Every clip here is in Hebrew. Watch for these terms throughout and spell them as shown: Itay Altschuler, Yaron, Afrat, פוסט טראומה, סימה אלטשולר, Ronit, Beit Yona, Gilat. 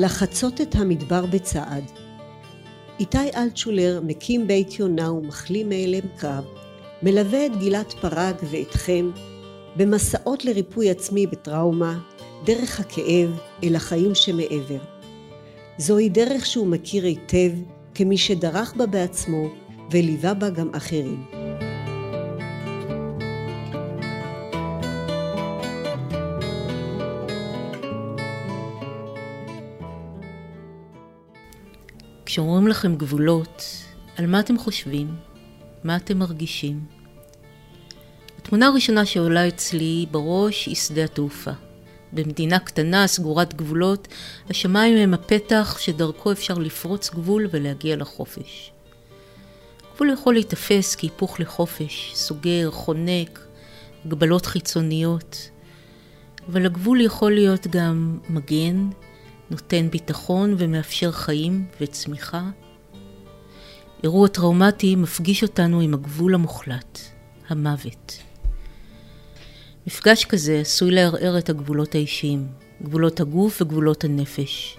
לחצות את המדבר בצעד. איתי אלטשולר, מקים בית יונה ומחלים מאלם קרב, מלווה את גילת פרג ואתכם במסעות לריפוי עצמי בטראומה, דרך הכאב אל החיים שמעבר. זוהי דרך שהוא מכיר היטב כמי שדרך בה בעצמו וליווה בה גם אחרים. כשאומרים לכם גבולות, על מה אתם חושבים? מה אתם מרגישים? התמונה הראשונה שעולה אצלי בראש היא שדה התעופה. במדינה קטנה, סגורת גבולות, השמיים הם הפתח שדרכו אפשר לפרוץ גבול ולהגיע לחופש. גבול יכול להתאפס כהיפוך לחופש, סוגר, חונק, הגבלות חיצוניות. אבל הגבול יכול להיות גם מגן, נותן ביטחון ומאפשר חיים וצמיחה. אירוע טראומטי מפגיש אותנו עם הגבול המוחלט, המוות. מפגש כזה עשוי לערער את הגבולות האישיים, גבולות הגוף וגבולות הנפש.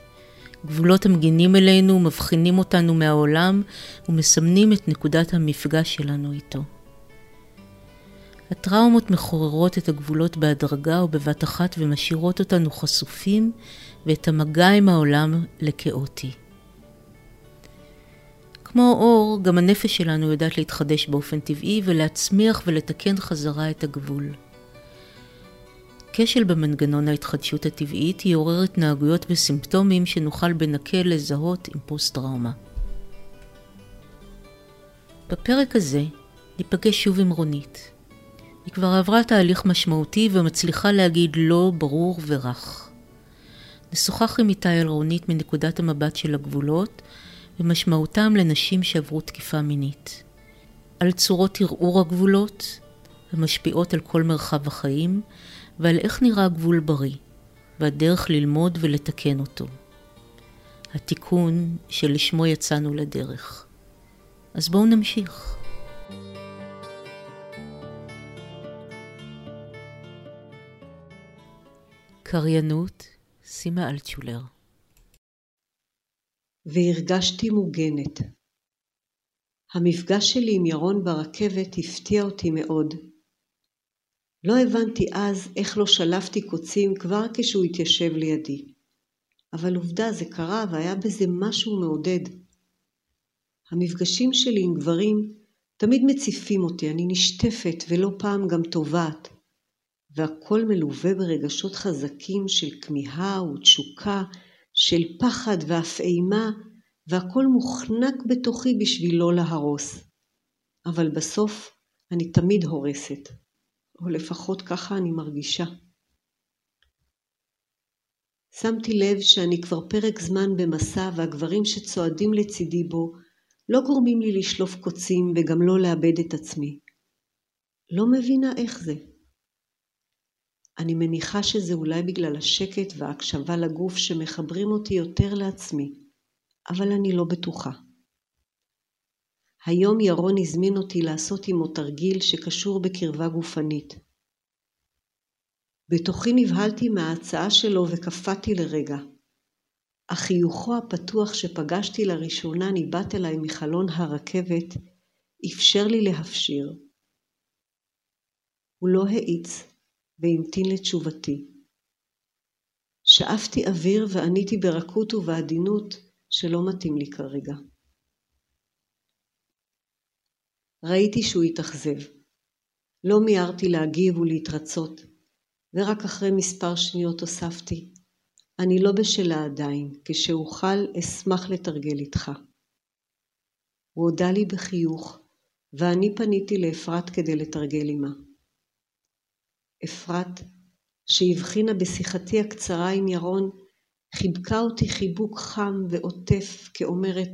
גבולות המגינים אלינו, מבחינים אותנו מהעולם ומסמנים את נקודת המפגש שלנו איתו. הטראומות מחוררות את הגבולות בהדרגה או בבת אחת ומשאירות אותנו חשופים ואת המגע עם העולם לכאוטי. כמו אור, גם הנפש שלנו יודעת להתחדש באופן טבעי ולהצמיח ולתקן חזרה את הגבול. כשל במנגנון ההתחדשות הטבעית יעורר התנהגויות וסימפטומים שנוכל בנקל לזהות עם פוסט טראומה. בפרק הזה ניפגש שוב עם רונית. היא כבר עברה תהליך משמעותי ומצליחה להגיד לא ברור ורך. נשוחח עם איתי על רונית מנקודת המבט של הגבולות ומשמעותם לנשים שעברו תקיפה מינית. על צורות ערעור הגבולות המשפיעות על כל מרחב החיים ועל איך נראה גבול בריא והדרך ללמוד ולתקן אותו. התיקון שלשמו יצאנו לדרך. אז בואו נמשיך. קריינות, סימה אלטשולר. והרגשתי מוגנת. המפגש שלי עם ירון ברכבת הפתיע אותי מאוד. לא הבנתי אז איך לא שלפתי קוצים כבר כשהוא התיישב לידי. אבל עובדה זה קרה והיה בזה משהו מעודד. המפגשים שלי עם גברים תמיד מציפים אותי, אני נשטפת ולא פעם גם טובעת. והכל מלווה ברגשות חזקים של כמיהה ותשוקה, של פחד ואף אימה, והכל מוכנק בתוכי בשביל לא להרוס. אבל בסוף אני תמיד הורסת, או לפחות ככה אני מרגישה. שמתי לב שאני כבר פרק זמן במסע, והגברים שצועדים לצידי בו לא גורמים לי לשלוף קוצים וגם לא לאבד את עצמי. לא מבינה איך זה. אני מניחה שזה אולי בגלל השקט וההקשבה לגוף שמחברים אותי יותר לעצמי, אבל אני לא בטוחה. היום ירון הזמין אותי לעשות עמו תרגיל שקשור בקרבה גופנית. בתוכי נבהלתי מההצעה שלו וקפאתי לרגע. החיוכו הפתוח שפגשתי לראשונה ניבט אליי מחלון הרכבת, אפשר לי להפשיר. הוא לא העיץ. והמתין לתשובתי. שאפתי אוויר ועניתי ברכות ובעדינות שלא מתאים לי כרגע. ראיתי שהוא התאכזב. לא מיהרתי להגיב ולהתרצות, ורק אחרי מספר שניות הוספתי, אני לא בשלה עדיין, כשאוכל אשמח לתרגל איתך. הוא הודה לי בחיוך, ואני פניתי לאפרת כדי לתרגל עמה. אפרת, שהבחינה בשיחתי הקצרה עם ירון, חיבקה אותי חיבוק חם ועוטף, כאומרת,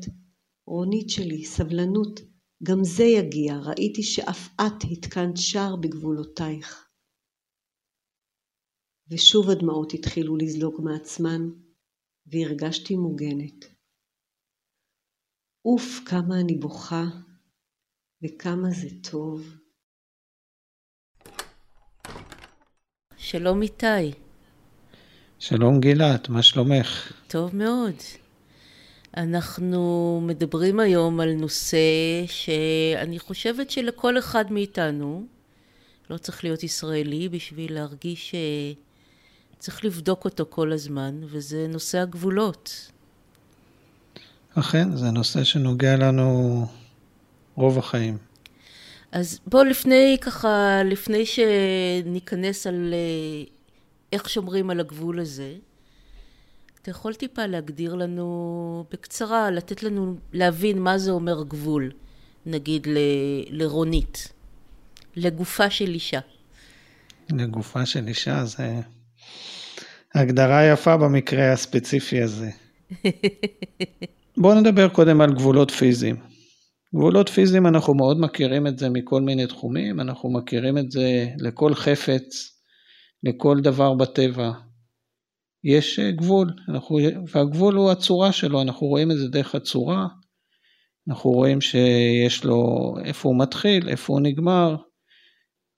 רונית שלי, סבלנות, גם זה יגיע, ראיתי שאף את התקנת שער בגבולותייך. ושוב הדמעות התחילו לזלוג מעצמן, והרגשתי מוגנת. אוף, כמה אני בוכה, וכמה זה טוב. שלום איתי. שלום גילת, מה שלומך? טוב מאוד. אנחנו מדברים היום על נושא שאני חושבת שלכל אחד מאיתנו, לא צריך להיות ישראלי בשביל להרגיש שצריך לבדוק אותו כל הזמן, וזה נושא הגבולות. אכן, זה נושא שנוגע לנו רוב החיים. אז בוא לפני שניכנס על איך שומרים על הגבול הזה, אתה יכול טיפה להגדיר לנו בקצרה, לתת לנו להבין מה זה אומר גבול, נגיד לרונית, לגופה של אישה. לגופה של אישה, זה הגדרה יפה במקרה הספציפי הזה. בואו נדבר קודם על גבולות פיזיים. גבולות פיזיים, אנחנו מאוד מכירים את זה מכל מיני תחומים, אנחנו מכירים את זה לכל חפץ, לכל דבר בטבע. יש גבול, והגבול הוא הצורה שלו, אנחנו רואים את זה דרך הצורה, אנחנו רואים שיש לו איפה הוא מתחיל, איפה הוא נגמר.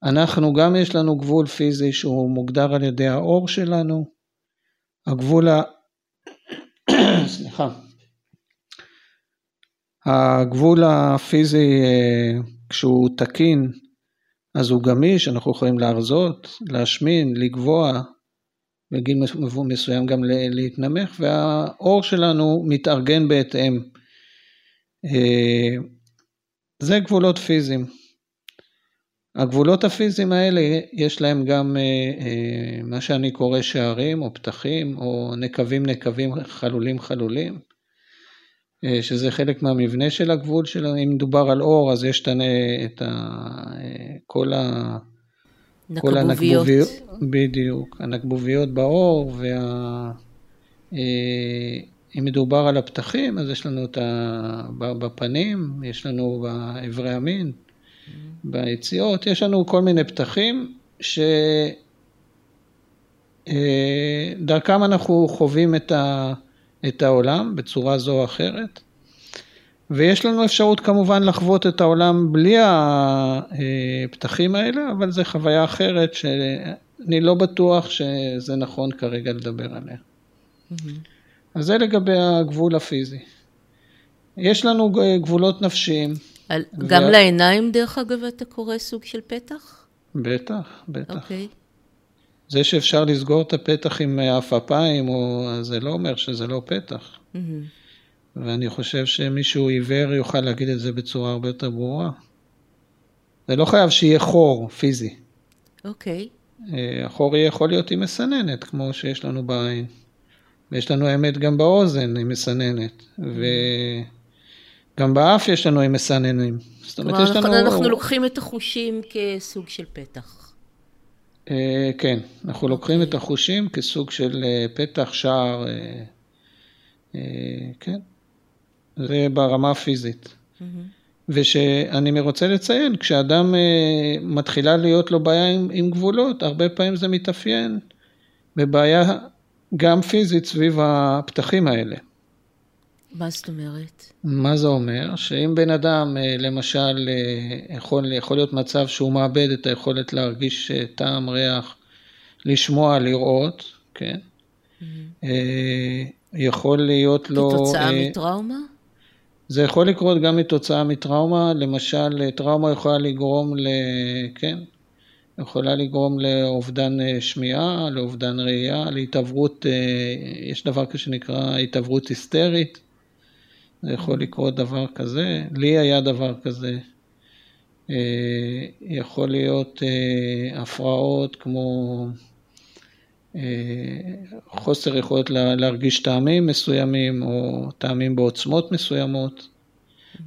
אנחנו גם יש לנו גבול פיזי שהוא מוגדר על ידי האור שלנו. הגבול הגבול הפיזי כשהוא תקין, אז הוא גמיש, אנחנו יכולים להרזות, להשמין, לגבוה, בגיל מסוים גם להתנמך, והאור שלנו מתארגן בהתאם. זה גבולות פיזיים. הגבולות הפיזיים האלה, יש להם גם מה שאני קורא שערים או פתחים, או נקבים, חלולים, שזה חלק מהמבנה של הגבול שלנו. אם מדובר על אור, אז יש כל הנקבוביות, בדיוק, הנקבוביות באור, אם מדובר על הפתחים, אז יש לנו בפנים, יש לנו בעברי המין, ביציאות, יש לנו כל מיני פתחים שדרכם אנחנו חווים את העולם בצורה זו או אחרת, ויש לנו אפשרות כמובן לחוות את העולם בלי הפתחים האלה, אבל זו חוויה אחרת שאני לא בטוח שזה נכון כרגע לדבר עליה. אז זה לגבי הגבול הפיזי. יש לנו גבולות נפשיים. גם לעיניים דרך אגב אתה קורא סוג של פתח? בטח. אוקיי. זה שאפשר לסגור את הפתח עם אפפיים, זה לא אומר שזה לא פתח. ואני חושב שמישהו עיוור יוכל להגיד את זה בצורה הרבה יותר ברורה. זה לא חייב שיהיה חור פיזי. אוקיי. החור יכול להיות עם מסננת, כמו שיש לנו בעין. ויש לנו האמת גם באוזן עם מסננת. וגם באף יש לנו עם מסננים. זאת אומרת, יש לנו... אנחנו לוקחים את החושים כסוג של פתח. כן, אנחנו לוקחים את החושים כסוג של פתח, שער, כן, זה ברמה הפיזית. ושאני רוצה לציין, כשאדם מתחילה להיות לו בעיה עם גבולות, הרבה פעמים זה מתאפיין בבעיה גם פיזית סביב הפתחים האלה. מה זאת אומרת? מה זה אומר? שאם בן אדם, למשל, יכול להיות מצב שהוא מאבד את היכולת להרגיש טעם, ריח, לשמוע, לראות, כן? יכול להיות לו... כתוצאה מטראומה? זה יכול לקרות גם מתוצאה מטראומה, למשל, טראומה יכולה לגרום לאובדן שמיעה, לאובדן ראייה, להתעברות, יש דבר שנקרא התעברות היסטרית, זה יכול לקרות דבר כזה, לי היה דבר כזה, יכול להיות הפרעות כמו חוסר יכולת להרגיש טעמים מסוימים, או טעמים בעוצמות מסוימות,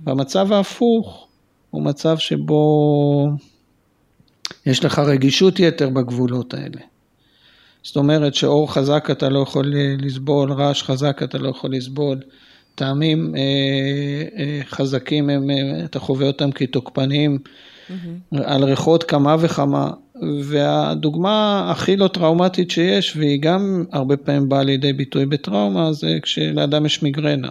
והמצב ההפוך הוא מצב שבו יש לך רגישות יתר בגבולות האלה. זאת אומרת שאור חזק אתה לא יכול לסבול, רעש חזק אתה לא יכול לסבול, טעמים חזקים, אתה חווה אותם כתוקפנים, על ריחות כמה וכמה, והדוגמה הכי לא טראומטית שיש, והיא גם הרבה פעמים באה לידי ביטוי בטראומה, זה כשלאדם יש מיגרנה.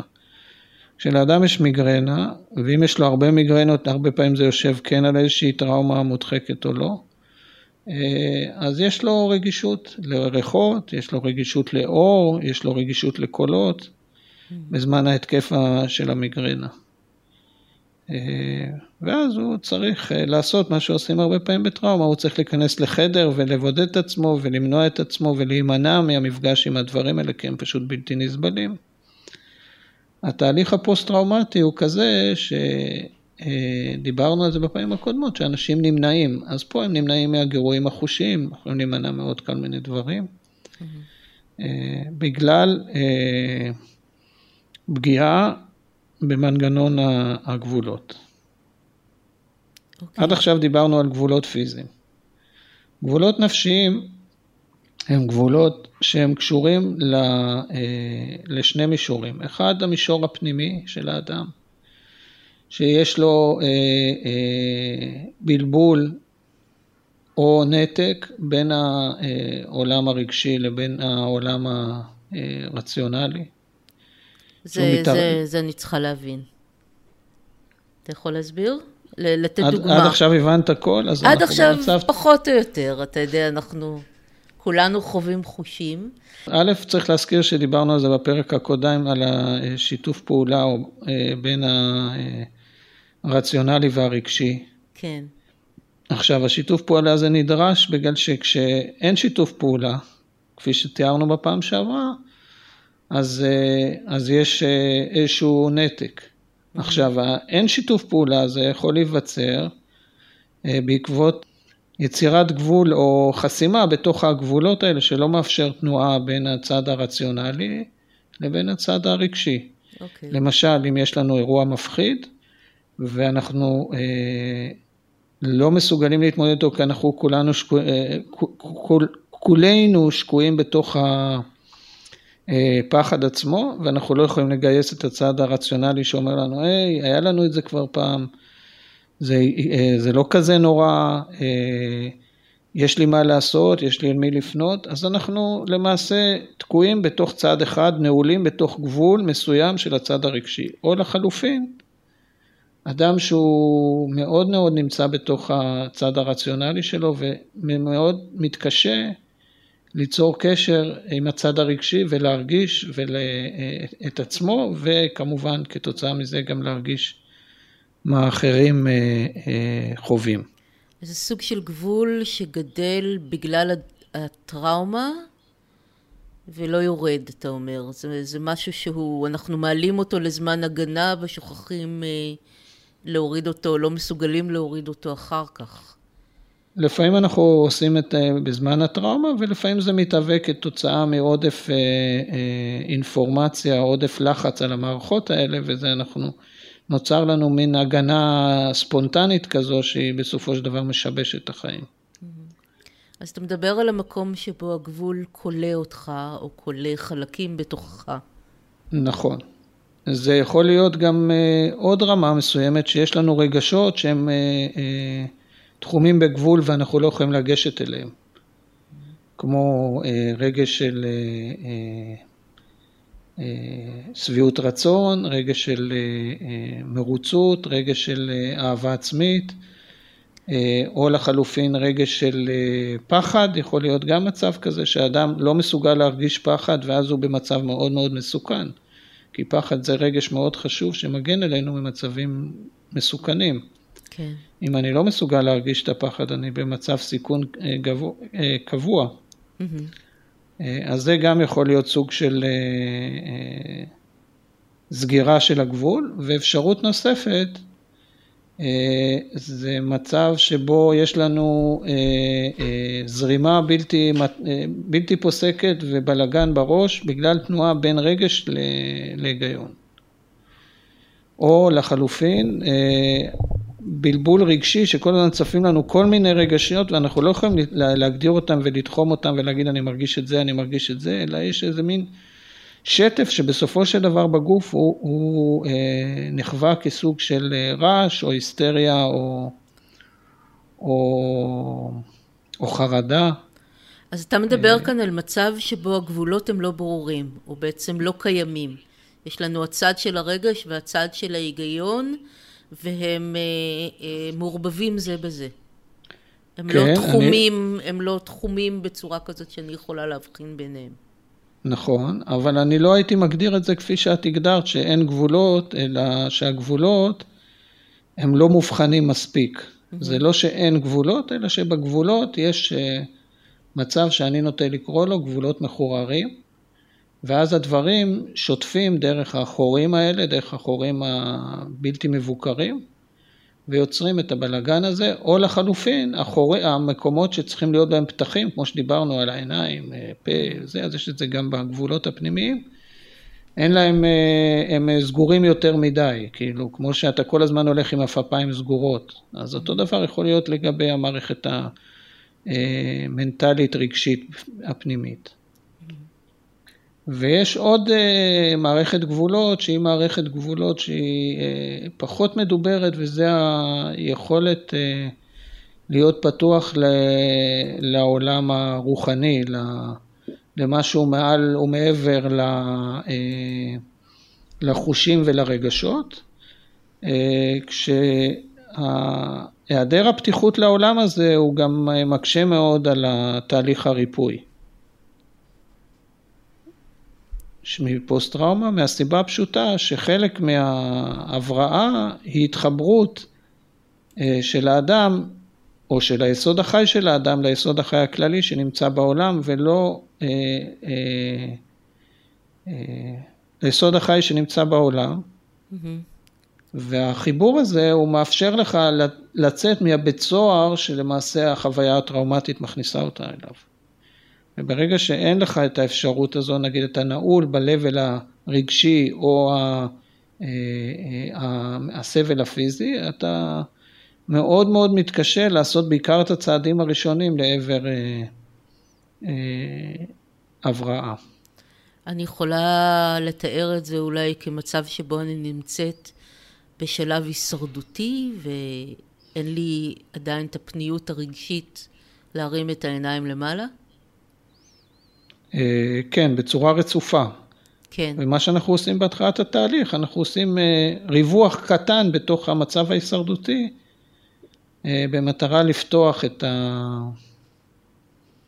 כשלאדם יש מיגרנה, ואם יש לו הרבה מיגרנות, הרבה פעמים זה יושב כן על איזושהי טראומה מודחקת או לא, אז יש לו רגישות לריחות, יש לו רגישות לאור, יש לו רגישות לקולות, בזמן ההתקף של המיגרנה. ואז הוא צריך לעשות מה שעושים הרבה פעמים בטראומה, הוא צריך להיכנס לחדר ולבודד את עצמו ולמנוע את עצמו ולהימנע מהמפגש עם הדברים האלה, כי הם פשוט בלתי נסבלים. התהליך הפוסט-טראומטי הוא כזה שדיברנו על זה בפעמים הקודמות, שאנשים נמנעים, אז פה הם נמנעים מהגירויים החושיים, יכולים להימנע מאוד כל מיני דברים. בגלל פגיעה במנגנון הגבולות. עד עכשיו דיברנו על גבולות פיזיים. גבולות נפשיים הם גבולות שהם קשורים לשני מישורים. אחד, המישור הפנימי של האדם, שיש לו בלבול או נתק בין העולם הרגשי לבין העולם הרציונלי. זה אני צריכה להבין. אתה יכול להסביר? לתת דוגמה. עד עכשיו הבנת הכל? עד עכשיו פחות או יותר, אתה יודע, אנחנו כולנו חווים חושים. א', צריך להזכיר שדיברנו על זה בפרק הקודם, על השיתוף פעולה בין הרציונלי והרגשי. כן. עכשיו, השיתוף פעולה הזה נדרש, בגלל שכשאין שיתוף פעולה, כפי שתיארנו בפעם שעברה, אז יש איזשהו נתק. עכשיו, אין שיתוף פעולה הזה יכול להיווצר בעקבות יצירת גבול או חסימה בתוך הגבולות האלה שלא מאפשר תנועה בין הצד הרציונלי לבין הצד הרגשי. אוקיי. למשל, אם יש לנו אירוע מפחיד ואנחנו לא מסוגלים להתמודד אותו, כי אנחנו כולנו שקועים בתוך הפחד עצמו, ואנחנו לא יכולים לגייס את הצד הרציונלי שאומר לנו, היה לנו את זה כבר פעם, זה לא כזה נורא, יש לי מה לעשות, יש לי מי לפנות, אז אנחנו למעשה תקועים בתוך צד אחד, נעולים בתוך גבול מסוים של הצד הרגשי, או לחלופין, אדם שהוא מאוד מאוד נמצא בתוך הצד הרציונלי שלו, ומאוד מתקשה ליצור קשר עם הצד הרגשי ולהרגיש את עצמו, וכמובן כתוצאה מזה גם להרגיש מה האחרים חווים. זה סוג של גבול שגדל בגלל הטראומה ולא יורד, אתה אומר. זה משהו אנחנו מעלים אותו לזמן הגנה ושוכחים להוריד אותו, לא מסוגלים להוריד אותו אחר כך. לפעמים אנחנו עושים את בזמן הטראומה, ולפעמים זה מתהווה כתוצאה מעודף אינפורמציה, עודף לחץ על המערכות האלה, וזה נוצר לנו מין הגנה ספונטנית כזו, שהיא בסופו של דבר משבשת את החיים. אז אתה מדבר על המקום שבו הגבול קולה אותך, או קולה חלקים בתוכך. נכון. זה יכול להיות גם עוד רמה מסוימת, שיש לנו רגשות שהם תחומים בגבול ואנחנו לא יכולים לגשת אליהם. כמו רגש של סביעות רצון, רגש של מרוצות, רגש של אהבה עצמית, או לחלופין רגש של פחד. יכול להיות גם מצב כזה שאדם לא מסוגל להרגיש פחד, ואז הוא במצב מאוד מאוד מסוכן. כי פחד זה רגש מאוד חשוב שמגן אלינו ממצבים מסוכנים. כן. אם אני לא מסוגל להרגיש את הפחד, אני במצב סיכון קבוע. אז זה גם יכול להיות סוג של סגירה של הגבול, ואפשרות נוספת, זה מצב שבו יש לנו זרימה בלתי פוסקת ובלגן בראש, בגלל תנועה בין רגש להיגיון. או לחלופין, בלבול רגשי שכל הזמן צפים לנו כל מיני רגשיות ואנחנו לא יכולים להגדיר אותם ולתחום אותם ולהגיד אני מרגיש את זה, אני מרגיש את זה, אלא יש איזה מין שטף שבסופו של דבר בגוף הוא נחווה כסוג של רעש או היסטריה או חרדה. אז אתה מדבר כאן על מצב שבו הגבולות הם לא ברורים או בעצם לא קיימים. יש לנו הצד של הרגש והצד של ההיגיון, והם מעורבבים זה בזה. הם לא תחומים, הם לא תחומים בצורה כזאת שאני יכולה להבחין ביניהם. נכון, אבל אני לא הייתי מגדיר את זה כפי שאת הגדרת, שאין גבולות, אלא שהגבולות הם לא מובחנים מספיק. זה לא שאין גבולות, אלא שבגבולות יש מצב שאני נוטה לקרוא לו גבולות מחוררים, ואז הדברים שוטפים דרך החורים האלה, דרך החורים הבלתי מבוקרים, ויוצרים את הבלגן הזה, או לחלופין, המקומות שצריכים להיות בהם פתחים, כמו שדיברנו על העיניים, פה, זה, אז יש את זה גם בגבולות הפנימיים, אין להם, הם סגורים יותר מדי, כאילו, כמו שאתה כל הזמן הולך עם הפפיים סגורות, אז אותו דבר יכול להיות לגבי המערכת המנטלית, רגשית, הפנימית. ויש עוד מערכת גבולות, שהיא מערכת גבולות שהיא פחות מדוברת, וזה היכולת להיות פתוח לעולם הרוחני, למשהו מעל ומעבר לחושים ולרגשות, כשהיעדר הפתיחות לעולם הזה הוא גם מקשה מאוד על תהליך הריפוי. מפוסט טראומה, מהסיבה הפשוטה שחלק מההבראה היא התחברות של האדם, או של היסוד החי של האדם, ליסוד החי הכללי שנמצא בעולם, ולא ליסוד החי שנמצא בעולם. והחיבור הזה הוא מאפשר לך לצאת מהבית סוהר שלמעשה החוויה הטראומטית מכניסה אותה אליו. וברגע שאין לך את האפשרות הזו, נגיד את הנעול בלבל הרגשי או הסבל הפיזי, אתה מאוד מאוד מתקשה לעשות בעיקר את הצעדים הראשונים לעבר הבראה. אני יכולה לתאר את זה אולי כמצב שבו אני נמצאת בשלב הישרדותי, ואין לי עדיין את הפניות הרגשית להרים את העיניים למעלה. כן, בצורה רצופה. כן. ומה שאנחנו עושים בהתחלת התהליך, אנחנו עושים ריווח קטן בתוך המצב ההישרדותי, במטרה לפתוח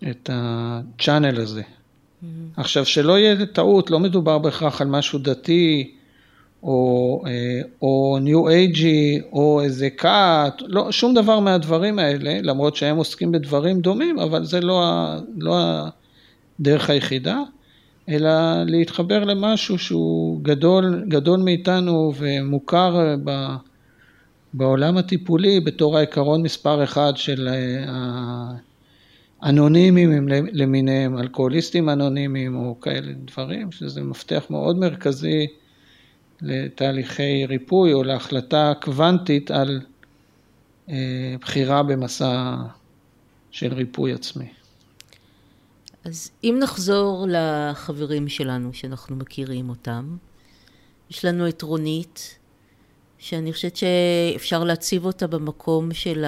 את הצ'אנל הזה. עכשיו, שלא יהיה טעות, לא מדובר בהכרח על משהו דתי, או ניו אייג'י, או איזה קאט, לא, שום דבר מהדברים האלה, למרות שהם עוסקים בדברים דומים, אבל זה לא דרך היחידה, אלא להתחבר למשהו שהוא גדול, גדול מאיתנו ומוכר בעולם הטיפולי בתור העיקרון מספר אחד של האנונימים למיניהם, אלכוהוליסטים אנונימים או כאלה דברים, שזה מפתח מאוד מרכזי לתהליכי ריפוי או להחלטה קוונטית על בחירה במסע של ריפוי עצמי. אז אם נחזור לחברים שלנו שאנחנו מכירים אותם, יש לנו את רונית, שאני חושבת שאפשר להציב אותה במקום של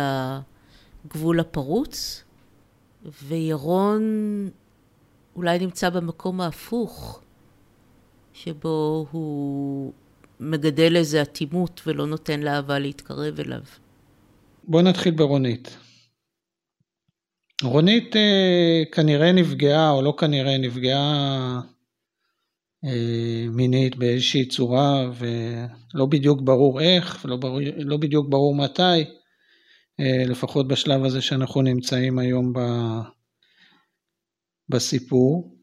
הגבול הפרוץ, וירון אולי נמצא במקום ההפוך, שבו הוא מגדל איזה אטימות ולא נותן לאהבה להתקרב אליו. בוא נתחיל ברונית. רונית כנראה נפגעה, או לא כנראה נפגעה מינית באיזושהי צורה, ולא בדיוק ברור איך, לא בדיוק ברור מתי, לפחות בשלב הזה שאנחנו נמצאים היום בסיפור.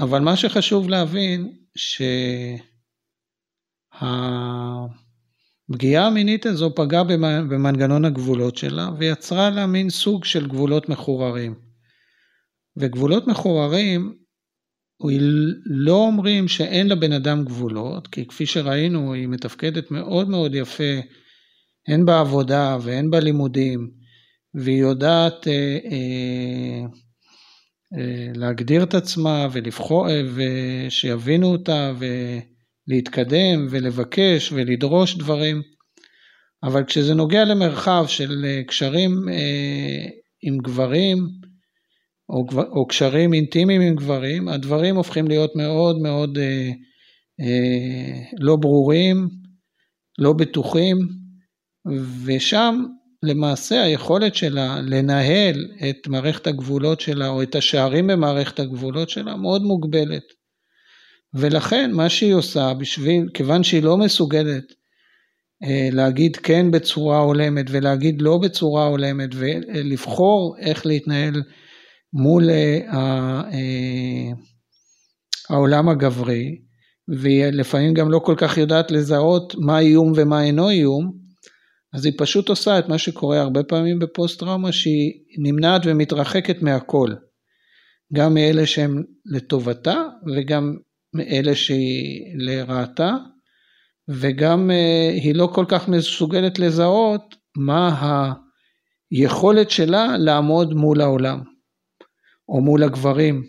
אבל מה שחשוב להבין, הפגיעה המינית הזו פגעה במנגנון הגבולות שלה, ויצרה לה מין סוג של גבולות מחוררים. וגבולות מחוררים, לא אומרים שאין לבן אדם גבולות, כי כפי שראינו, היא מתפקדת מאוד מאוד יפה, הן בעבודה והן בלימודים, והיא יודעת להגדיר את עצמה, ושיבינו אותה, להתקדם ולבקש ולדרוש דברים, אבל כשזה נוגע למרחב של קשרים עם גברים, או קשרים אינטימיים עם גברים, הדברים הופכים להיות מאוד מאוד לא ברורים, לא בטוחים, ושם למעשה היכולת שלה לנהל את מערכת הגבולות שלה, או את השערים במערכת הגבולות שלה, מאוד מוגבלת. ולכן מה שהיא עושה, כיוון שהיא לא מסוגלת להגיד כן בצורה הולמת, ולהגיד לא בצורה הולמת, ולבחור איך להתנהל מול העולם הגברי, ולפעמים גם לא כל כך יודעת לזהות מה איום ומה אינו איום, אז היא פשוט עושה את מה שקורה הרבה פעמים בפוסט טראומה, שהיא נמנעת ומתרחקת מהכל. גם מאלה שהם לטובתה, וגם מאלה שהיא לרעתה, וגם היא לא כל כך מסוגלת לזהות מה היכולת שלה לעמוד מול העולם, או מול הגברים,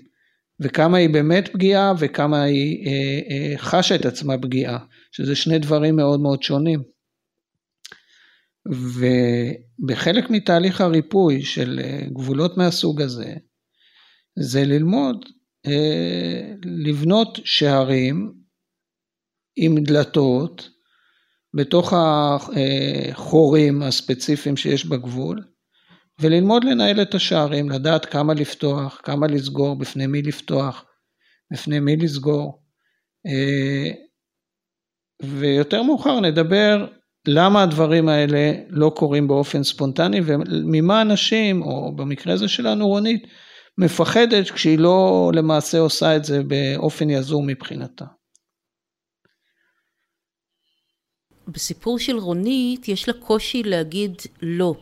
וכמה היא באמת פגיעה, וכמה היא חשה את עצמה פגיעה, שזה שני דברים מאוד מאוד שונים. ובחלק מתהליך הריפוי של גבולות מהסוג הזה, זה ללמוד, לבנות שערים עם דלתות, בתוך החורים הספציפיים שיש בגבול, וללמוד לנהל את השערים, לדעת כמה לפתוח, כמה לסגור, בפני מי לפתוח, בפני מי לסגור, ויותר מאוחר נדבר, למה הדברים האלה לא קורים באופן ספונטני, וממה אנשים, או במקרה הזה שלנו רונית, מפחדת כשהיא לא למעשה עושה את זה באופן יזום מבחינתה. בסיפור של רונית יש לה קושי להגיד לא,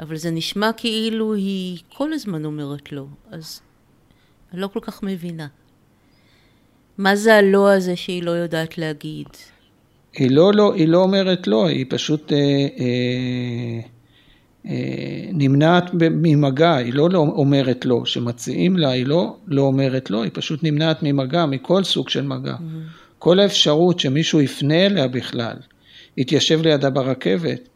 אבל זה נשמע כאילו היא כל הזמן אומרת לא, אז אני לא כל כך מבינה. מה זה הלא הזה שהיא לא יודעת להגיד? היא לא אומרת לא, היא פשוט נמנעת ממגע, היא לא אומרת לא, שמציעים לה, היא לא אומרת לא, היא פשוט נמנעת ממגע, מכל סוג של מגע. כל האפשרות שמישהו יפנה אליה בכלל, יתיישב לידה ברכבת,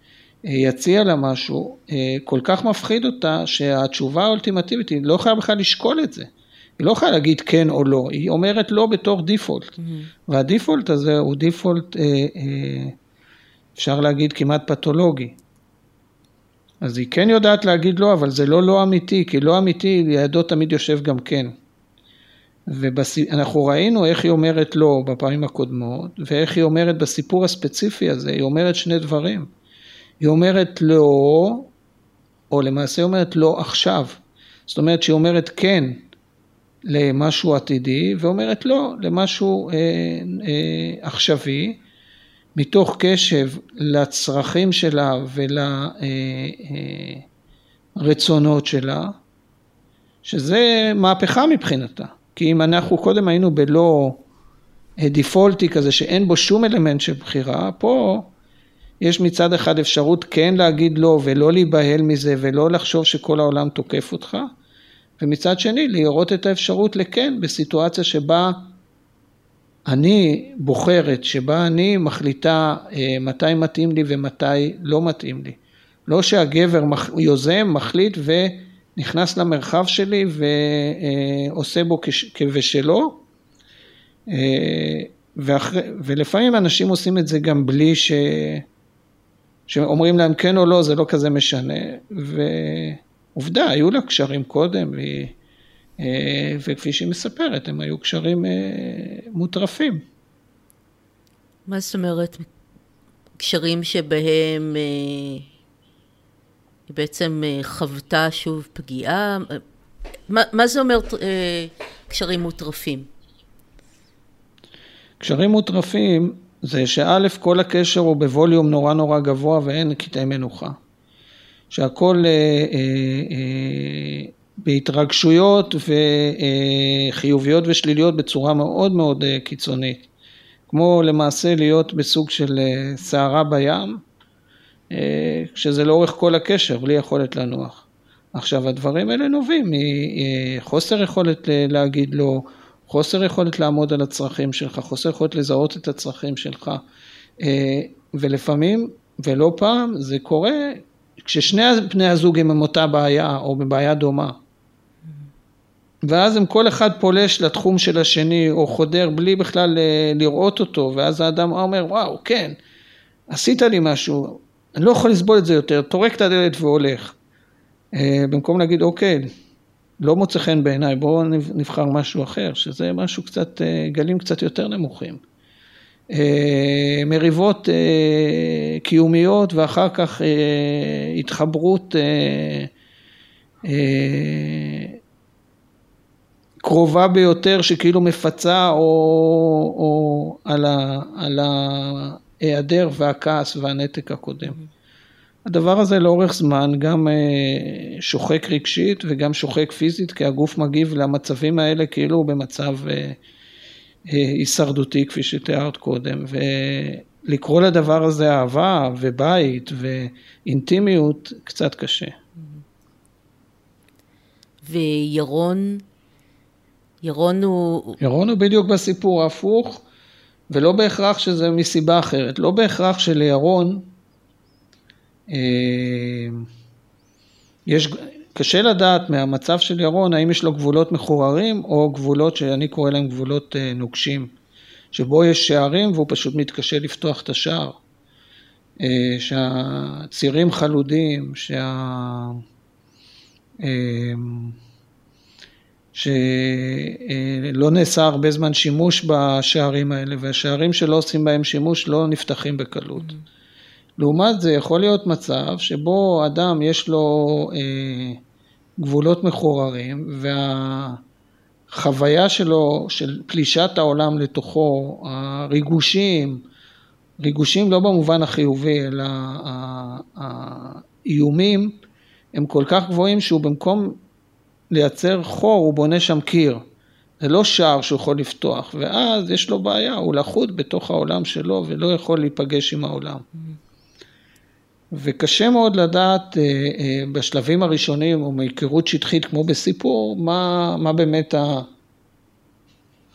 יציע לה משהו, כל כך מפחיד אותה, שהתשובה האולטימטיבית, היא לא יכולה בכלל לשקול את זה. היא לא יכולה להגיד כן או לא, היא אומרת לא בתור דיפולט, והדיפולט הזה הוא דיפולט, אפשר להגיד כמעט פתולוגי, אז היא כן יודעת להגיד לא, אבל זה לא אמיתי, כי לא אמיתי לידו תמיד יושב גם כן, ואנחנו ראינו איך היא אומרת לא בפעמים הקודמות, ואיך היא אומרת בסיפור הספציפי הזה, היא אומרת שני דברים, היא אומרת לא, או למעשה אומרת לא עכשיו, זאת אומרת שהיא אומרת כן, למשהו עתידי, ואומרת לא, למשהו עכשווי, מתוך קשב לצרכים שלה ולרצונות שלה, שזה מהפכה מבחינתה, כי אם אנחנו קודם היינו בלא דיפולטי כזה, שאין בו שום אלמנט של בחירה, פה יש מצד אחד אפשרות כן להגיד לא, ולא להיבהל מזה, ולא לחשוב שכל העולם תוקף אותך, ומצד שני, לראות את האפשרות לכן, בסיטואציה שבה אני בוחרת, שבה אני מחליטה מתי מתאים לי ומתי לא מתאים לי. לא שהגבר יוזם, מחליט ונכנס למרחב שלי ועושה בו כבשלו, ולפעמים אנשים עושים את זה גם בלי שאומרים להם כן או לא, זה לא כזה משנה, עובדה, היו לה קשרים קודם, וכפי שהיא מספרת, הם היו קשרים מוטרפים. מה זאת אומרת? קשרים שבהם בעצם חוותה שוב פגיעה? מה זה אומר קשרים מוטרפים? קשרים מוטרפים זה שאלף כל הקשר הוא בווליום נורא נורא גבוה ואין קטעי מנוחה. שהכל בהתרגשויות וחיוביות ושליליות בצורה מאוד מאוד קיצונית. כמו למעשה להיות בסוג של סערה בים, שזה לאורך כל הקשר, בלי יכולת לנוח. עכשיו הדברים האלה נובעים מחוסר יכולת להגיד לו, חוסר יכולת לעמוד על הצרכים שלך, חוסר יכולת לזהות את הצרכים שלך, ולפעמים ולא פעם זה קורה, כששני בני הזוג הם מאותה בעיה, או בבעיה דומה, ואז אם כל אחד פולש לתחום של השני, או חודר בלי בכלל לראות אותו, ואז האדם אומר, וואו, כן, עשית לי משהו, אני לא יכול לסבול את זה יותר, תורק את הדלת והולך. במקום להגיד, אוקיי, לא מוצא חן בעיניי, בואו נבחר משהו אחר, שזה משהו קצת, גלים קצת יותר נמוכים. מריבות קיומיות, ואחר כך התחברות קרובה ביותר, שכאילו מפצה או על ההיעדר והכעס והנתק הקודם. הדבר הזה לאורך זמן גם שוחק רגשית וגם שוחק פיזית, כי הגוף מגיב למצבים האלה כאילו במצב הישרדותי כפי שתיארת קודם, ולקרוא לדבר הזה אהבה ובית ואינטימיות קצת קשה. וירון, ירון הוא בדיוק בסיפור ההפוך, ולא בהכרח שזה מסיבה אחרת, לא בהכרח שלירון קשה לדעת מהמצב של ירון האם יש לו גבולות מחוררים או גבולות שאני קורא להם גבולות נוקשים, שבו יש שערים והוא פשוט מתקשה לפתוח את השער, שהצירים חלודים, שלא נעשה הרבה זמן שימוש בשערים האלה, והשערים שלא עושים בהם שימוש לא נפתחים בקלות. לעומת זה יכול להיות מצב שבו אדם יש לו גבולות מחוררים, והחוויה שלו של פלישת העולם לתוכו, הריגושים לא במובן החיובי אלא האיומים, הם כל כך גבוהים שהוא במקום לייצר חור הוא בונה שם קיר. זה לא שער שהוא יכול לפתוח, ואז יש לו בעיה, הוא לחוד בתוך העולם שלו ולא יכול להיפגש עם העולם. וקשה מאוד לדעת בשלבים הראשונים או מהיכרות שטחית כמו בסיפור, מה באמת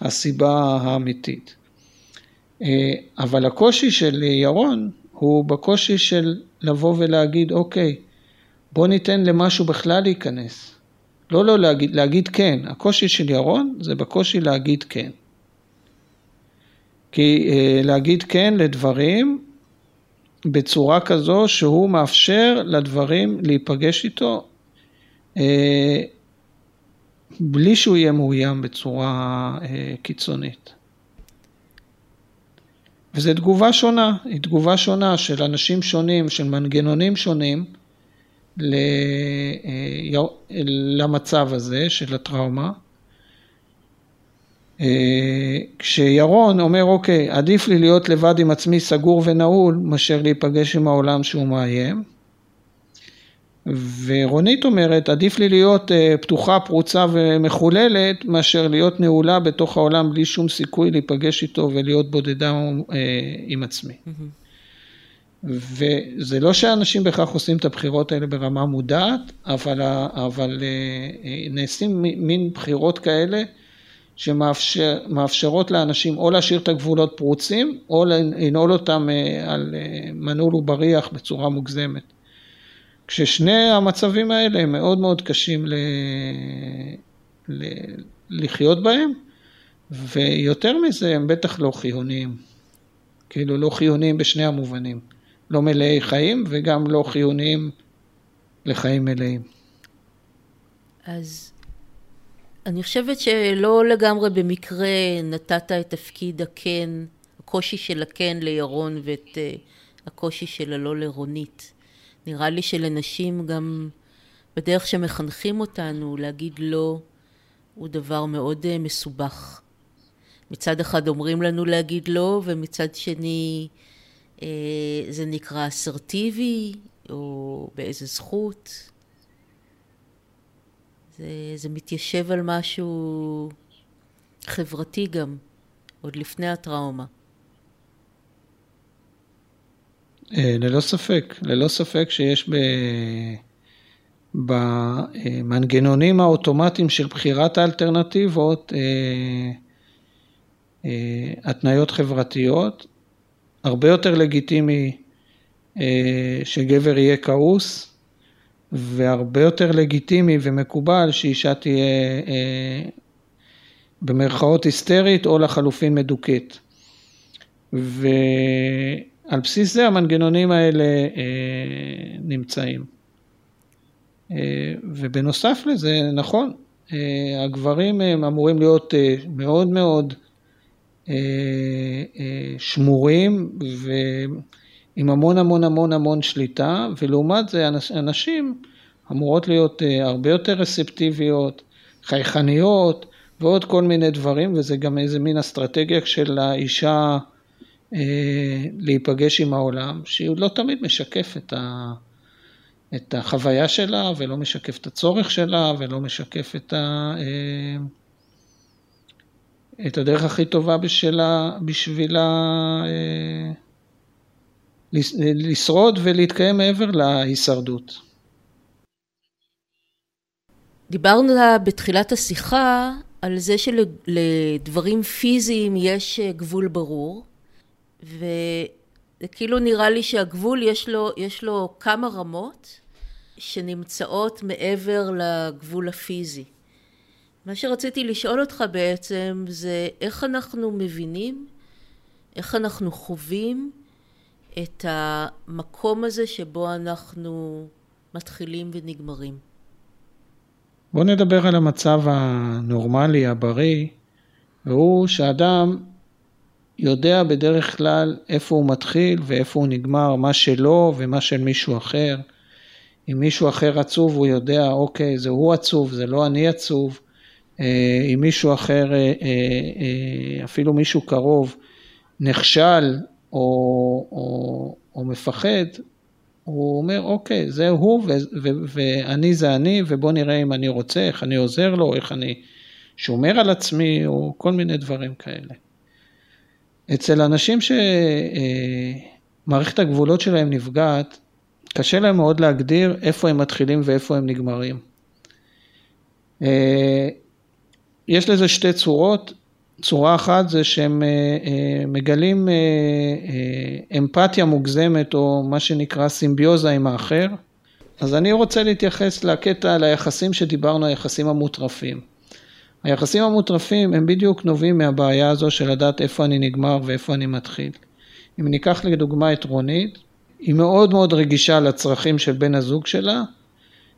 הסיבה האמיתית. אבל הקושי של ירון הוא בקושי של לבוא ולהגיד, אוקיי, בוא ניתן למשהו בכלל להיכנס. לא להגיד כן. הקושי של ירון זה בקושי להגיד כן. כי להגיד כן לדברים בצורה כזו שהוא מאפשר לדברים להיפגש איתו בלי שהוא יהיה מאוים בצורה קיצונית. וזו תגובה שונה, היא תגובה שונה של אנשים שונים, של מנגנונים שונים, למצב הזה של הטראומה. כשירון אומר, אוקיי, עדיף לי להיות לבד עם עצמי סגור ונעול, מאשר להיפגש עם העולם שהוא מאיים. ורונית אומרת, עדיף לי להיות פתוחה, פרוצה ומחוללת, מאשר להיות נעולה בתוך העולם בלי שום סיכוי להיפגש איתו ולהיות בודדה עם עצמי. וזה לא שאנשים בכך עושים את הבחירות האלה ברמה מודעת, אבל נעשים מין בחירות כאלה שמאפשרות לאנשים או להשאיר את הגבולות פרוצים, או לנעול אותם על מנעול ובריח בצורה מוגזמת. כששני המצבים האלה הם מאוד מאוד קשים לחיות בהם, ויותר מזה הם בטח לא חיוניים. כאילו לא חיוניים בשני המובנים. לא מלאי חיים וגם לא חיוניים לחיים מלאים. אז אני חושבת שלא לגמרי במקרה נתת את תפקיד הכן, הקושי של הכן לירון ואת הקושי של הלא לרונית. נראה לי שלנשים גם בדרך שמחנכים אותנו להגיד לא הוא דבר מאוד מסובך. מצד אחד אומרים לנו להגיד לא ומצד שני זה נקרא אסרטיבי, או באיזה זכות. זה מתיישב על משהו חברתי גם, עוד לפני הטראומה. ללא ספק, ללא ספק שיש במנגנונים האוטומטיים של בחירת האלטרנטיבות, התנאיות חברתיות, הרבה יותר לגיטימי שגבר יהיה כעוס, והרבה יותר לגיטימי ומקובל שאישה תהיה במרכאות היסטרית או לחלופין מדוכאת. על בסיס זה המנגנונים האלה נמצאים. ובנוסף לזה, נכון, הגברים הם אמורים להיות מאוד מאוד שמורים, ועם המון המון המון המון שליטה, ולעומת זה הנשים אמורות להיות הרבה יותר רספטיביות, חייכניות, ועוד כל מיני דברים, וזה גם איזה מין אסטרטגיה של האישה להיפגש עם העולם, שהיא לא תמיד משקף את החוויה שלה, ולא משקף את הצורך שלה, ולא משקף את הדרך הכי טובה בשבילה לשרוד ולהתקיים מעבר להישרדות. דיברנו בתחילת השיחה על זה שלדברים פיזיים יש גבול ברור, וכאילו נראה לי שהגבול יש לו כמה רמות שנמצאות מעבר לגבול הפיזי. מה שרציתי לשאול אותך בעצם זה איך אנחנו מבינים, איך אנחנו חווים את המקום הזה שבו אנחנו מתחילים ונגמרים. בוא נדבר על המצב הנורמלי, הבריא, והוא שאדם יודע בדרך כלל איפה הוא מתחיל ואיפה הוא נגמר, מה שלו ומה של מישהו אחר. אם מישהו אחר עצוב הוא יודע, אוקיי, זה הוא עצוב, זה לא אני עצוב. אם מישהו אחר, אפילו מישהו קרוב, נכשל או מפחד, הוא אומר, אוקיי, זה הוא ואני זה אני, ובוא נראה אם אני רוצה, איך אני עוזר לו, איך אני שומר על עצמי, או כל מיני דברים כאלה. אצל אנשים שמערכת הגבולות שלהם נפגעת, קשה להם מאוד להגדיר איפה הם מתחילים ואיפה הם נגמרים. יש לזה שתי צורות. צורה אחת זה שהם מגלים אמפתיה מוגזמת, או מה שנקרא סימביוזה עם האחר. אז אני רוצה להתייחס לקטע ליחסים שדיברנו, היחסים המוטרפים. היחסים המוטרפים הם בדיוק נובעים מהבעיה הזו של לדעת איפה אני נגמר ואיפה אני מתחיל. אם ניקח לדוגמה את רונית, היא מאוד מאוד רגישה לצרכים של בן הזוג שלה,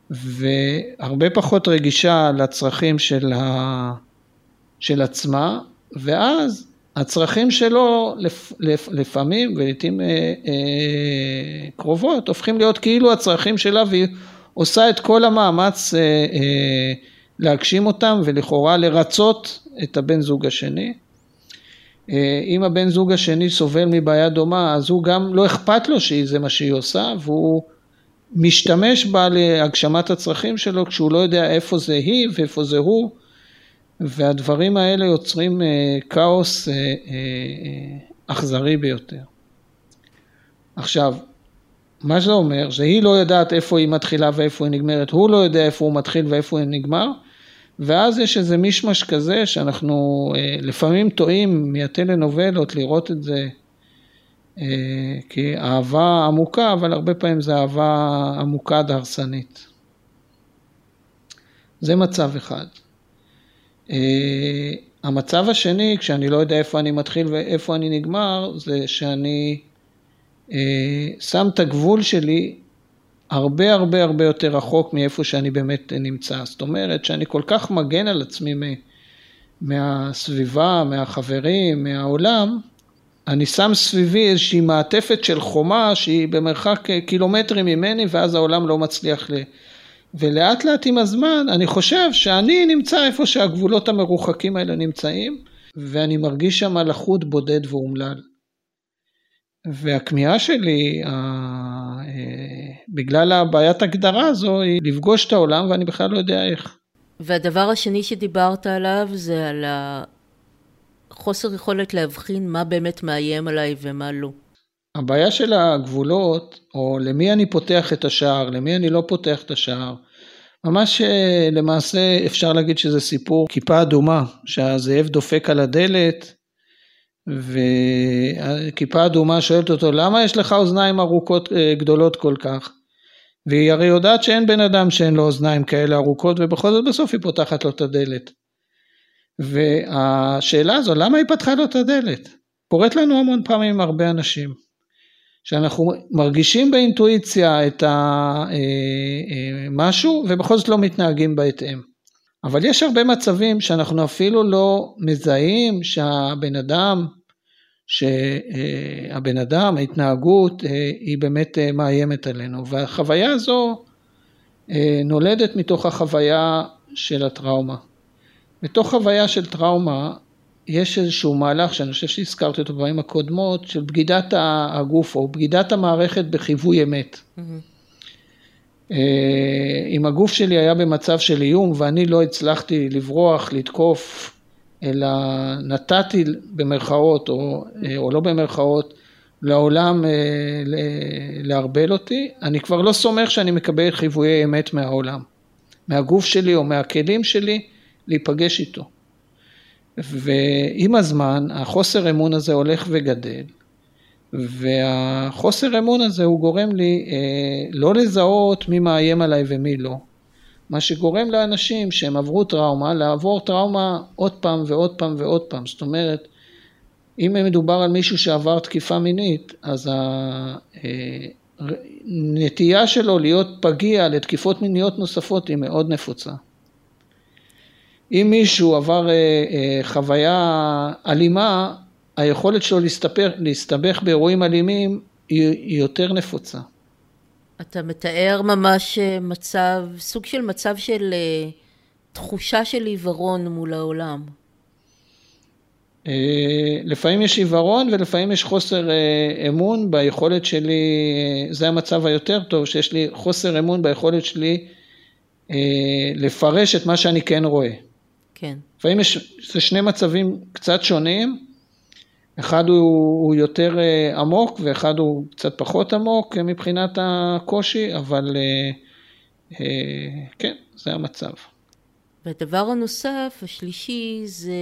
והרבה פחות רגישה לצרכים של עצמה, ואז הצרכים שלו לפעמים ולעיתים קרובות הופכים להיות כאילו הצרכים שלה, והיא עושה את כל המאמץ להגשים אותם ולכאורה לרצות את הבן זוג השני. אם הבן זוג השני סובל מבעיה דומה, אז הוא גם לא אכפת לו שזה מה שהיא עושה, והוא משתמש בה להגשמת הצרכים שלו כשהוא לא יודע איפה זה היא ואיפה זה הוא, והדברים האלה יוצרים כאוס אכזרי ביותר. עכשיו, מה שזה אומר, שהיא לא יודעת איפה היא מתחילה ואיפה היא נגמרת, הוא לא יודע איפה הוא מתחיל ואיפה הוא נגמר, ואז יש איזה מישמש כזה שאנחנו לפעמים טועים מהטלנובלות לראות את זה כאהבה עמוקה, אבל הרבה פעמים זה אהבה עמוקה דהרסנית. זה מצב אחד. המצב השני, כשאני לא יודע איפה אני מתחיל ואיפה אני נגמר, זה שאני שם את הגבול שלי הרבה הרבה הרבה יותר רחוק מאיפה שאני באמת נמצא. זאת אומרת שאני כל כך מגן על עצמי מהסביבה, מהחברים, מהעולם, אני שם סביבי איזושהי מעטפת של חומה שהיא במרחק קילומטרים ממני, ואז העולם לא מצליח ולאט לאט עם הזמן אני חושב שאני נמצא איפה שהגבולות המרוחקים האלה נמצאים, ואני מרגיש שם לחוד, בודד ואומלל. והכמיהה שלי, בגלל הבעיית הגדרה הזו, היא לפגוש את העולם ואני בכלל לא יודע איך. והדבר השני שדיברת עליו זה על חוסר יכולת להבחין מה באמת מאיים עליי ומה לא. הבעיה של הגבולות, או למי אני פותח את השער, למי אני לא פותח את השער, ממש למעשה אפשר להגיד שזה סיפור כיפה אדומה, שהזאב דופק על הדלת, וכיפה אדומה שואלת אותו, למה יש לך אוזניים ארוכות גדולות כל כך? והיא הרי יודעת שאין בן אדם שאין לו אוזניים כאלה ארוכות, ובכל זאת בסוף היא פותחת לו את הדלת. והשאלה הזו, למה היא פתחה לו את הדלת? קוראת לנו המון פעמים עם הרבה אנשים. שאנחנו מרגישים באינטואיציה את משהו, ובכל זאת לא מתנהגים בהתאם. אבל יש הרבה מצבים שאנחנו אפילו לא מזהים שהבן אדם, ההתנהגות היא באמת מאיימת עלינו, והחוויה הזו נולדת מתוך החוויה של הטראומה. מתוך חוויה של טראומה, יש איזשהו מהלך שאני חושב שהזכרתי אותו במים הקודמות, של בגידת הגוף או בגידת המערכת בחיווי אמת. אם הגוף שלי היה במצב של איום ואני לא הצלחתי לברוח, לתקוף, אלא נתתי במרכאות או לא במרכאות, לעולם להרבל אותי, אני כבר לא סומך שאני מקבל חיוויי אמת מהעולם, מהגוף שלי או מהכלים שלי, להיפגש איתו. ועם הזמן, החוסר אמון הזה הולך וגדל, והחוסר אמון הזה הוא גורם לי לא לזהות מי מאיים עליי ומי לא. מה שגורם לאנשים שהם עברו טראומה, לעבור טראומה עוד פעם ועוד פעם ועוד פעם. זאת אומרת, אם מדובר על מישהו שעבר תקיפה מינית, אז הנטייה שלו להיות פגיע לתקיפות מיניות נוספות היא מאוד נפוצה. אם מישהו עבר חוויה אלימה, היכולת שלו להסתבך באירועים אלימים היא יותר נפוצה. אתה מתאר ממש סוג של מצב של תחושה של עיוורון מול העולם. לפעמים יש עיוורון ולפעמים יש חוסר אמון ביכולת שלי, זה המצב היותר טוב, שיש לי חוסר אמון ביכולת שלי לפרש את מה שאני כן רואה. כן. לפעמים יש שני מצבים קצת שונים, אחד הוא יותר עמוק ואחד הוא קצת פחות עמוק מבחינת הקושי, אבל כן, זה המצב. והדבר הנוסף, השלישי, זה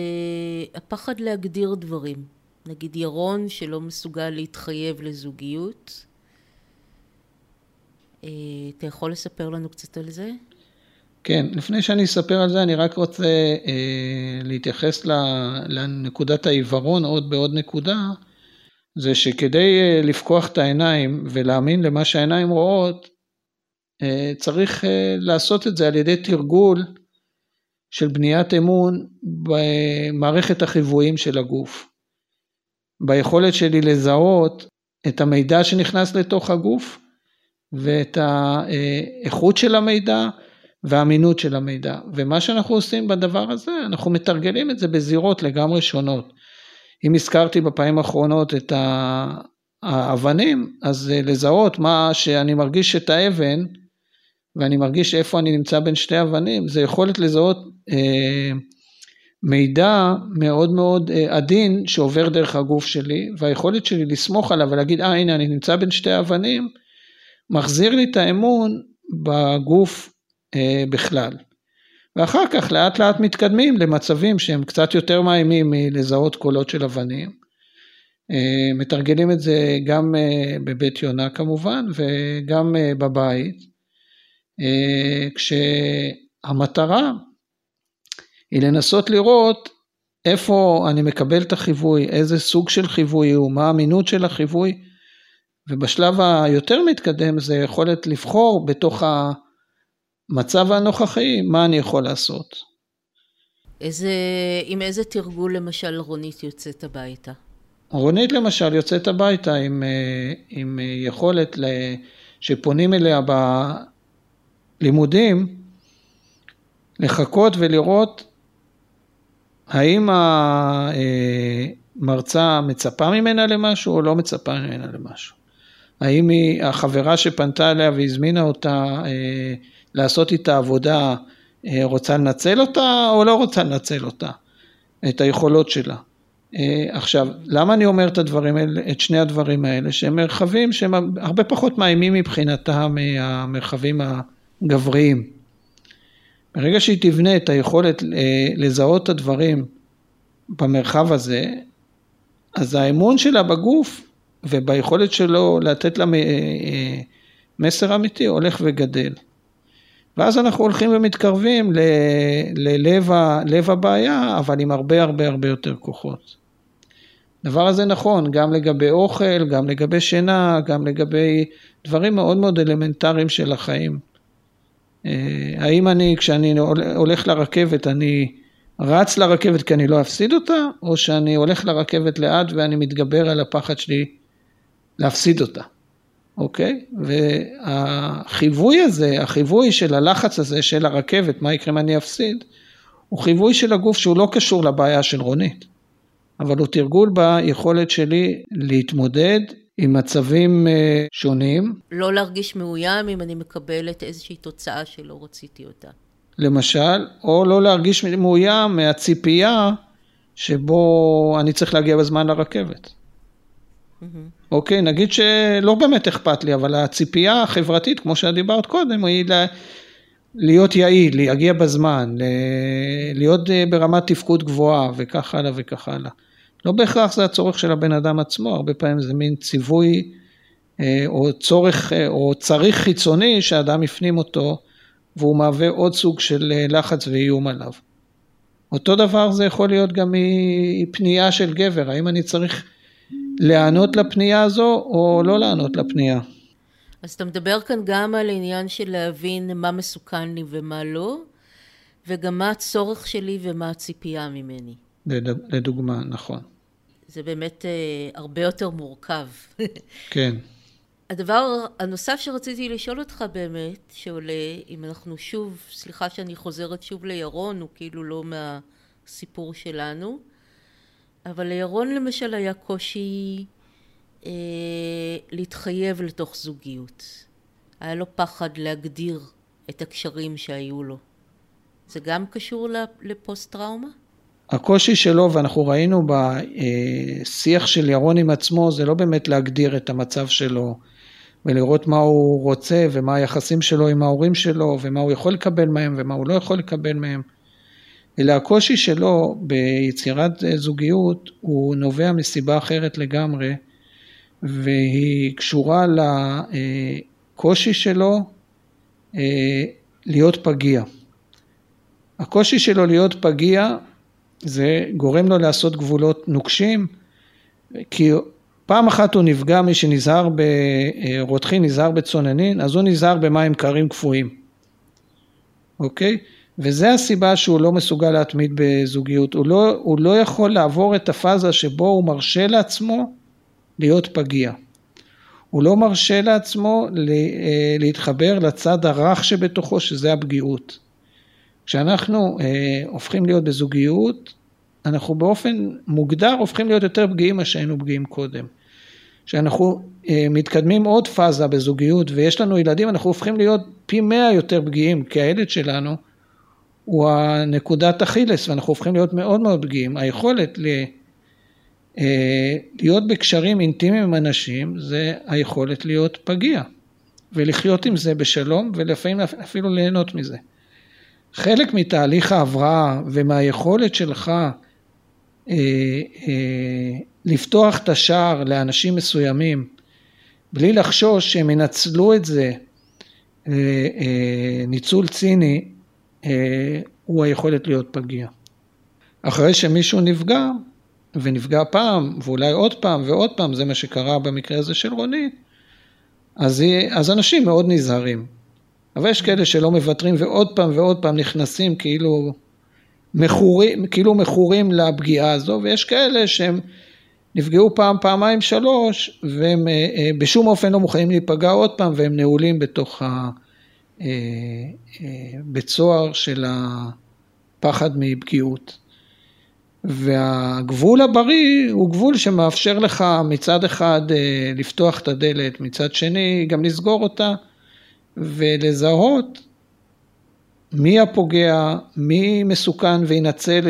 הפחד להגדיר דברים. נגיד ירון שלא מסוגל להתחייב לזוגיות. אתה יכול לספר לנו קצת על זה? כן, לפני שאני אספר על זה, אני רק רוצה להתייחס לנקודת העיוורון עוד בעוד נקודה, זה שכדי לפקוח את העיניים ולהאמין למה שהעיניים רואות, צריך לעשות את זה על ידי תרגול של בניית אמון במערכת החיוויים של הגוף. ביכולת שלי לזהות את המידע שנכנס לתוך הגוף, ואת האיכות של המידע, והאמינות של המידע. ומה שאנחנו עושים בדבר הזה, אנחנו מתרגלים את זה בזירות לגמרי שונות. אם הזכרתי בפעמים האחרונות את האבנים, אז לזהות מה שאני מרגיש את האבן, ואני מרגיש איפה אני נמצא בין שתי אבנים, זה יכולת לזהות מידע מאוד מאוד עדין שעובר דרך הגוף שלי, והיכולת שלי לסמוך עליו ולהגיד, הנה אני נמצא בין שתי אבנים, מחזיר לי את האמון בגוף בכלל. ואחר כך לאט לאט מתקדמים למצבים שהם קצת יותר מאיימים מלזהות קולות של אבנים. מתרגלים את זה גם בבית יונה כמובן וגם בבית. כשהמטרה היא לנסות לראות איפה אני מקבל את החיווי, איזה סוג של חיווי הוא, מה האמינות של החיווי. ובשלב היותר מתקדם זה יכולת לבחור בתוך מצב הנוכחי, מה אני יכול לעשות? עם איזה תרגול למשל רונית יוצאת הביתה? רונית למשל יוצאת הביתה עם יכולת שפונים אליה בלימודים, לחכות ולראות האם המרצה מצפה ממנה למשהו או לא מצפה ממנה למשהו. האם החברה שפנתה אליה והזמינה אותה לעשות איתה עבודה, רוצה לנצל אותה או לא רוצה לנצל אותה, את היכולות שלה. עכשיו, למה אני אומר את הדברים האלה, את שני הדברים האלה, שהם מרחבים שהם הרבה פחות מאיימים מבחינתה מהמרחבים הגבריים. ברגע שהיא תבנה את היכולת לזהות את הדברים במרחב הזה, אז האמון שלה בגוף וביכולת שלו לתת לה מסר אמיתי הולך וגדל. ואז אנחנו הולכים ומתקרבים ללב הבעיה, אבל עם הרבה הרבה הרבה יותר כוחות. הדבר הזה נכון, גם לגבי אוכל, גם לגבי שינה, גם לגבי דברים מאוד מאוד אלמנטריים של החיים. האם אני, כשאני הולך לרכבת, אני רץ לרכבת כי אני לא אפסיד אותה, או שאני הולך לרכבת לאט ואני מתגבר על הפחד שלי להפסיד אותה? אוקיי? והחיווי הזה, החיווי של הלחץ הזה של הרכבת, מה יקרה אם אני אפסיד, הוא חיווי של הגוף שהוא לא קשור לבעיה של רונית. אבל הוא תרגול ביכולת שלי להתמודד עם מצבים שונים. לא להרגיש מאוים אם אני מקבלת איזושהי תוצאה שלא רציתי אותה. למשל, או לא להרגיש מאוים מהציפייה שבו אני צריך להגיע בזמן לרכבת. אוקיי, נגיד שלא באמת אכפת לי, אבל הציפייה החברתית, כמו שדיברת קודם, היא להיות יעיל, להגיע בזמן, להיות ברמת תפקוד גבוהה, וכך הלאה וכך הלאה. לא בהכרח זה הצורך של הבן אדם עצמו, הרבה פעמים זה מין ציווי, או צורך, או צריך חיצוני, שהאדם יפנים אותו, והוא מהווה עוד סוג של לחץ ואיום עליו. אותו דבר זה יכול להיות גם מפנייה של גבר, האם אני צריך לענות לפנייה הזו, או לא לענות לפנייה. אז אתה מדבר כאן גם על העניין של להבין מה מסוכן לי ומה לא, וגם מה הצורך שלי ומה הציפייה ממני. לדוגמה, נכון. זה באמת הרבה יותר מורכב. כן. הדבר הנוסף שרציתי לשאול אותך באמת, שעולה, אם אנחנו שוב, סליחה שאני חוזרת שוב לירון, הוא כאילו לא מהסיפור שלנו, אבל לירון למשל היה קושי להתחייב לתוך זוגיות. היה לו פחד להגדיר את הקשרים שהיו לו. זה גם קשור לפוסט טראומה? הקושי שלו, ואנחנו ראינו בשיח של ירון עם עצמו, זה לא באמת להגדיר את המצב שלו, ולראות מה הוא רוצה, ומה היחסים שלו עם ההורים שלו, ומה הוא יכול לקבל מהם, ומה הוא לא יכול לקבל מהם. אלא הקושי שלו ביצירת זוגיות, הוא נובע מסיבה אחרת לגמרי, והיא קשורה לקושי שלו להיות פגיע. הקושי שלו להיות פגיע, זה גורם לו לעשות גבולות נוקשים, כי פעם אחת הוא נפגע, מי שנזהר ברותחין, נזהר בצוננין, אז הוא נזהר במים קרים קפואים. אוקיי? וזה הסיבה שהוא לא מסוגל להתמיד בזוגיות. הוא לא יכול לעבור את הפאזה שבו הוא מרשה לעצמו, להיות פגיע. הוא לא מרשה לעצמו להתחבר לצד הרך שבתוכו, שזה הפגיעות. כשאנחנו הופכים להיות בזוגיות, אנחנו באופן מוגדר הופכים להיות יותר פגיעים מה שהיינו פגיעים קודם. כשאנחנו מתקדמים עוד פאזה בזוגיות, ויש לנו ילדים, אנחנו הופכים להיות פי 100 יותר פגיעים, כי הילד שלנו הוא הנקודת אכילס, ואנחנו הופכים להיות מאוד מאוד פגיעים. היכולת להיות בקשרים אינטימיים עם אנשים, זה היכולת להיות פגיע, ולחיות עם זה בשלום, ולפעמים אפילו ליהנות מזה. חלק מתהליך ההבראה, ומהיכולת שלך לפתוח את השער לאנשים מסוימים, בלי לחשוש שהם ינצלו את זה, ניצול ציני, הוא היכולת להיות פגיע. אחרי שמישהו נפגע, ונפגע פעם, ואולי עוד פעם ועוד פעם, זה מה שקרה במקרה הזה של רונית, אז אנשים מאוד נזהרים. אבל יש כאלה שלא מבטרים, ועוד פעם ועוד פעם נכנסים כאילו מכורים לפגיעה הזו, ויש כאלה שהם נפגעו פעם, פעמיים, שלוש, והם בשום אופן לא מוכנים להיפגע עוד פעם, והם נעולים בתוך בית סוהר של הפחד מפגיעות. והגבול הבריא הוא גבול שמאפשר לך מצד אחד לפתוח את הדלת, מצד שני גם לסגור אותה ולזהות מי הפוגע, מי מסוכן וינצל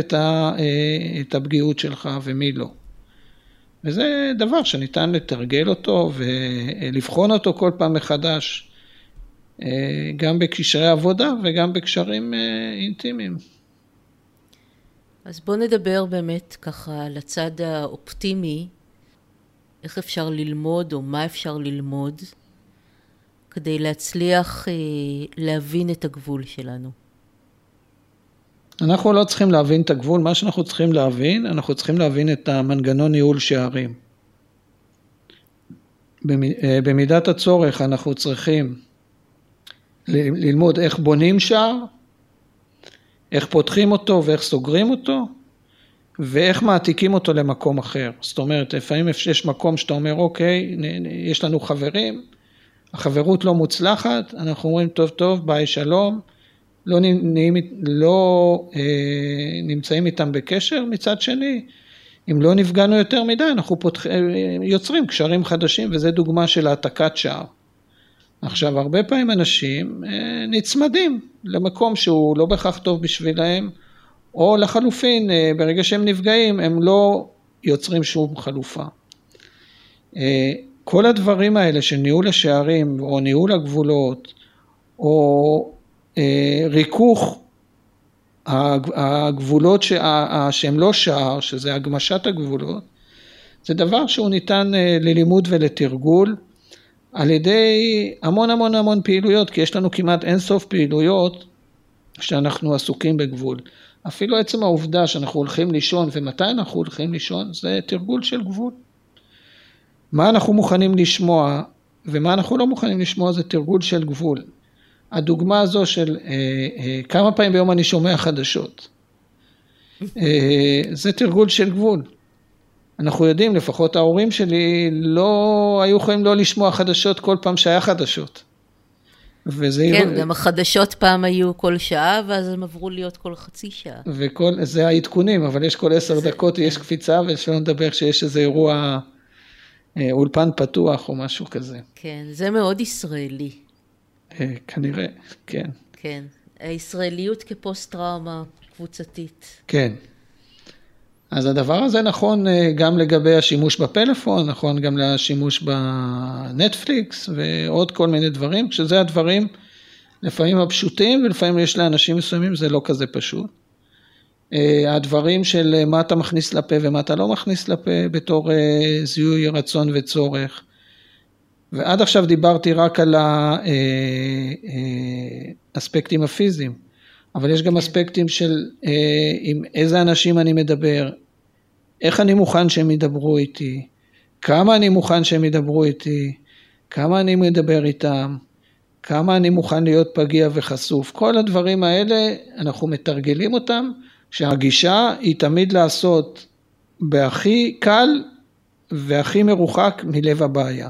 את הפגיעות שלך ומי לא. וזה דבר שניתן לתרגל אותו ולבחון אותו כל פעם מחדש, גם בקשרי עבודה וגם בקשרים אינטימיים. אז בוא נדבר באמת ככה לצד האופטימי, איך אפשר ללמוד או מה אפשר ללמוד, כדי להצליח להבין את הגבול שלנו. אנחנו לא צריכים להבין את הגבול, מה שאנחנו צריכים להבין, אנחנו צריכים להבין את המנגנון ניהול שערים. במידת הצורך אנחנו צריכים ללמוד איך בונים שער, איך פותחים אותו ואיך סוגרים אותו, ואיך מעתיקים אותו למקום אחר. זאת אומרת, לפעמים יש מקום שאתה אומר, אוקיי, יש לנו חברים, החברות לא מוצלחת, אנחנו אומרים, טוב, טוב, ביי, שלום, לא נמצאים איתם בקשר. מצד שני, אם לא נפגענו יותר מדי, אנחנו יוצרים קשרים חדשים, וזה דוגמה של העתקת שער. עכשיו, הרבה פעמים אנשים נצמדים למקום שהוא לא בהכרח טוב בשבילהם, או לחלופין, ברגע שהם נפגעים, הם לא יוצרים שום חלופה. כל הדברים האלה של ניהול השערים, או ניהול הגבולות, או ריכוך הגבולות שהם לא שער, שזה הגמשת הגבולות, זה דבר שהוא ניתן ללימוד ולתרגול, על ידי המון המון המון פעילויות, כי יש לנו כמעט אינסוף פעילויות שאנחנו עסוקים בגבול. אפילו עצם העובדה שאנחנו הולכים לישון, ומתי אנחנו הולכים לישון, זה תרגול של גבול. מה אנחנו מוכנים לשמוע, ומה אנחנו לא מוכנים לשמוע, זה תרגול של גבול. הדוגמה הזו של כמה פעמים ביום אני שומע חדשות, זה תרגול של גבול. אנחנו יודעים, לפחות ההורים שלי לא היו יכולים לא לשמוע חדשות כל פעם שהיה חדשות. כן, גם החדשות פעם היו כל שעה, ואז הם עברו להיות כל חצי שעה. זה העדכונים, אבל יש כל 10 דקות, יש קפיצה, ושלא נדבר שיש איזה אירוע, אולפן פתוח או משהו כזה. כן, זה מאוד ישראלי. כנראה, כן. כן, הישראליות כפוסט טראומה קבוצתית. כן. אז הדבר הזה נכון גם לגבי השימוש בפלאפון, נכון גם לשימוש בנטפליקס ועוד כל מיני דברים, כשזה הדברים לפעמים הפשוטים, ולפעמים יש לאנשים מסוימים, זה לא כזה פשוט. הדברים של מה אתה מכניס לפה ומה אתה לא מכניס לפה, בתור זיהוי רצון וצורך. ועד עכשיו דיברתי רק על האספקטים הפיזיים, אבל יש גם אספקטים של עם איזה אנשים אני מדבר, איך אני מוכן שהם ידברו איתי, כמה אני מוכן שהם ידברו איתי, כמה אני מדבר איתם, כמה אני מוכן להיות פגיע וחשוף. כל הדברים האלה, אנחנו מתרגלים אותם, שהגישה היא תמיד לעשות בהכי קל והכי מרוחק מלב הבעיה.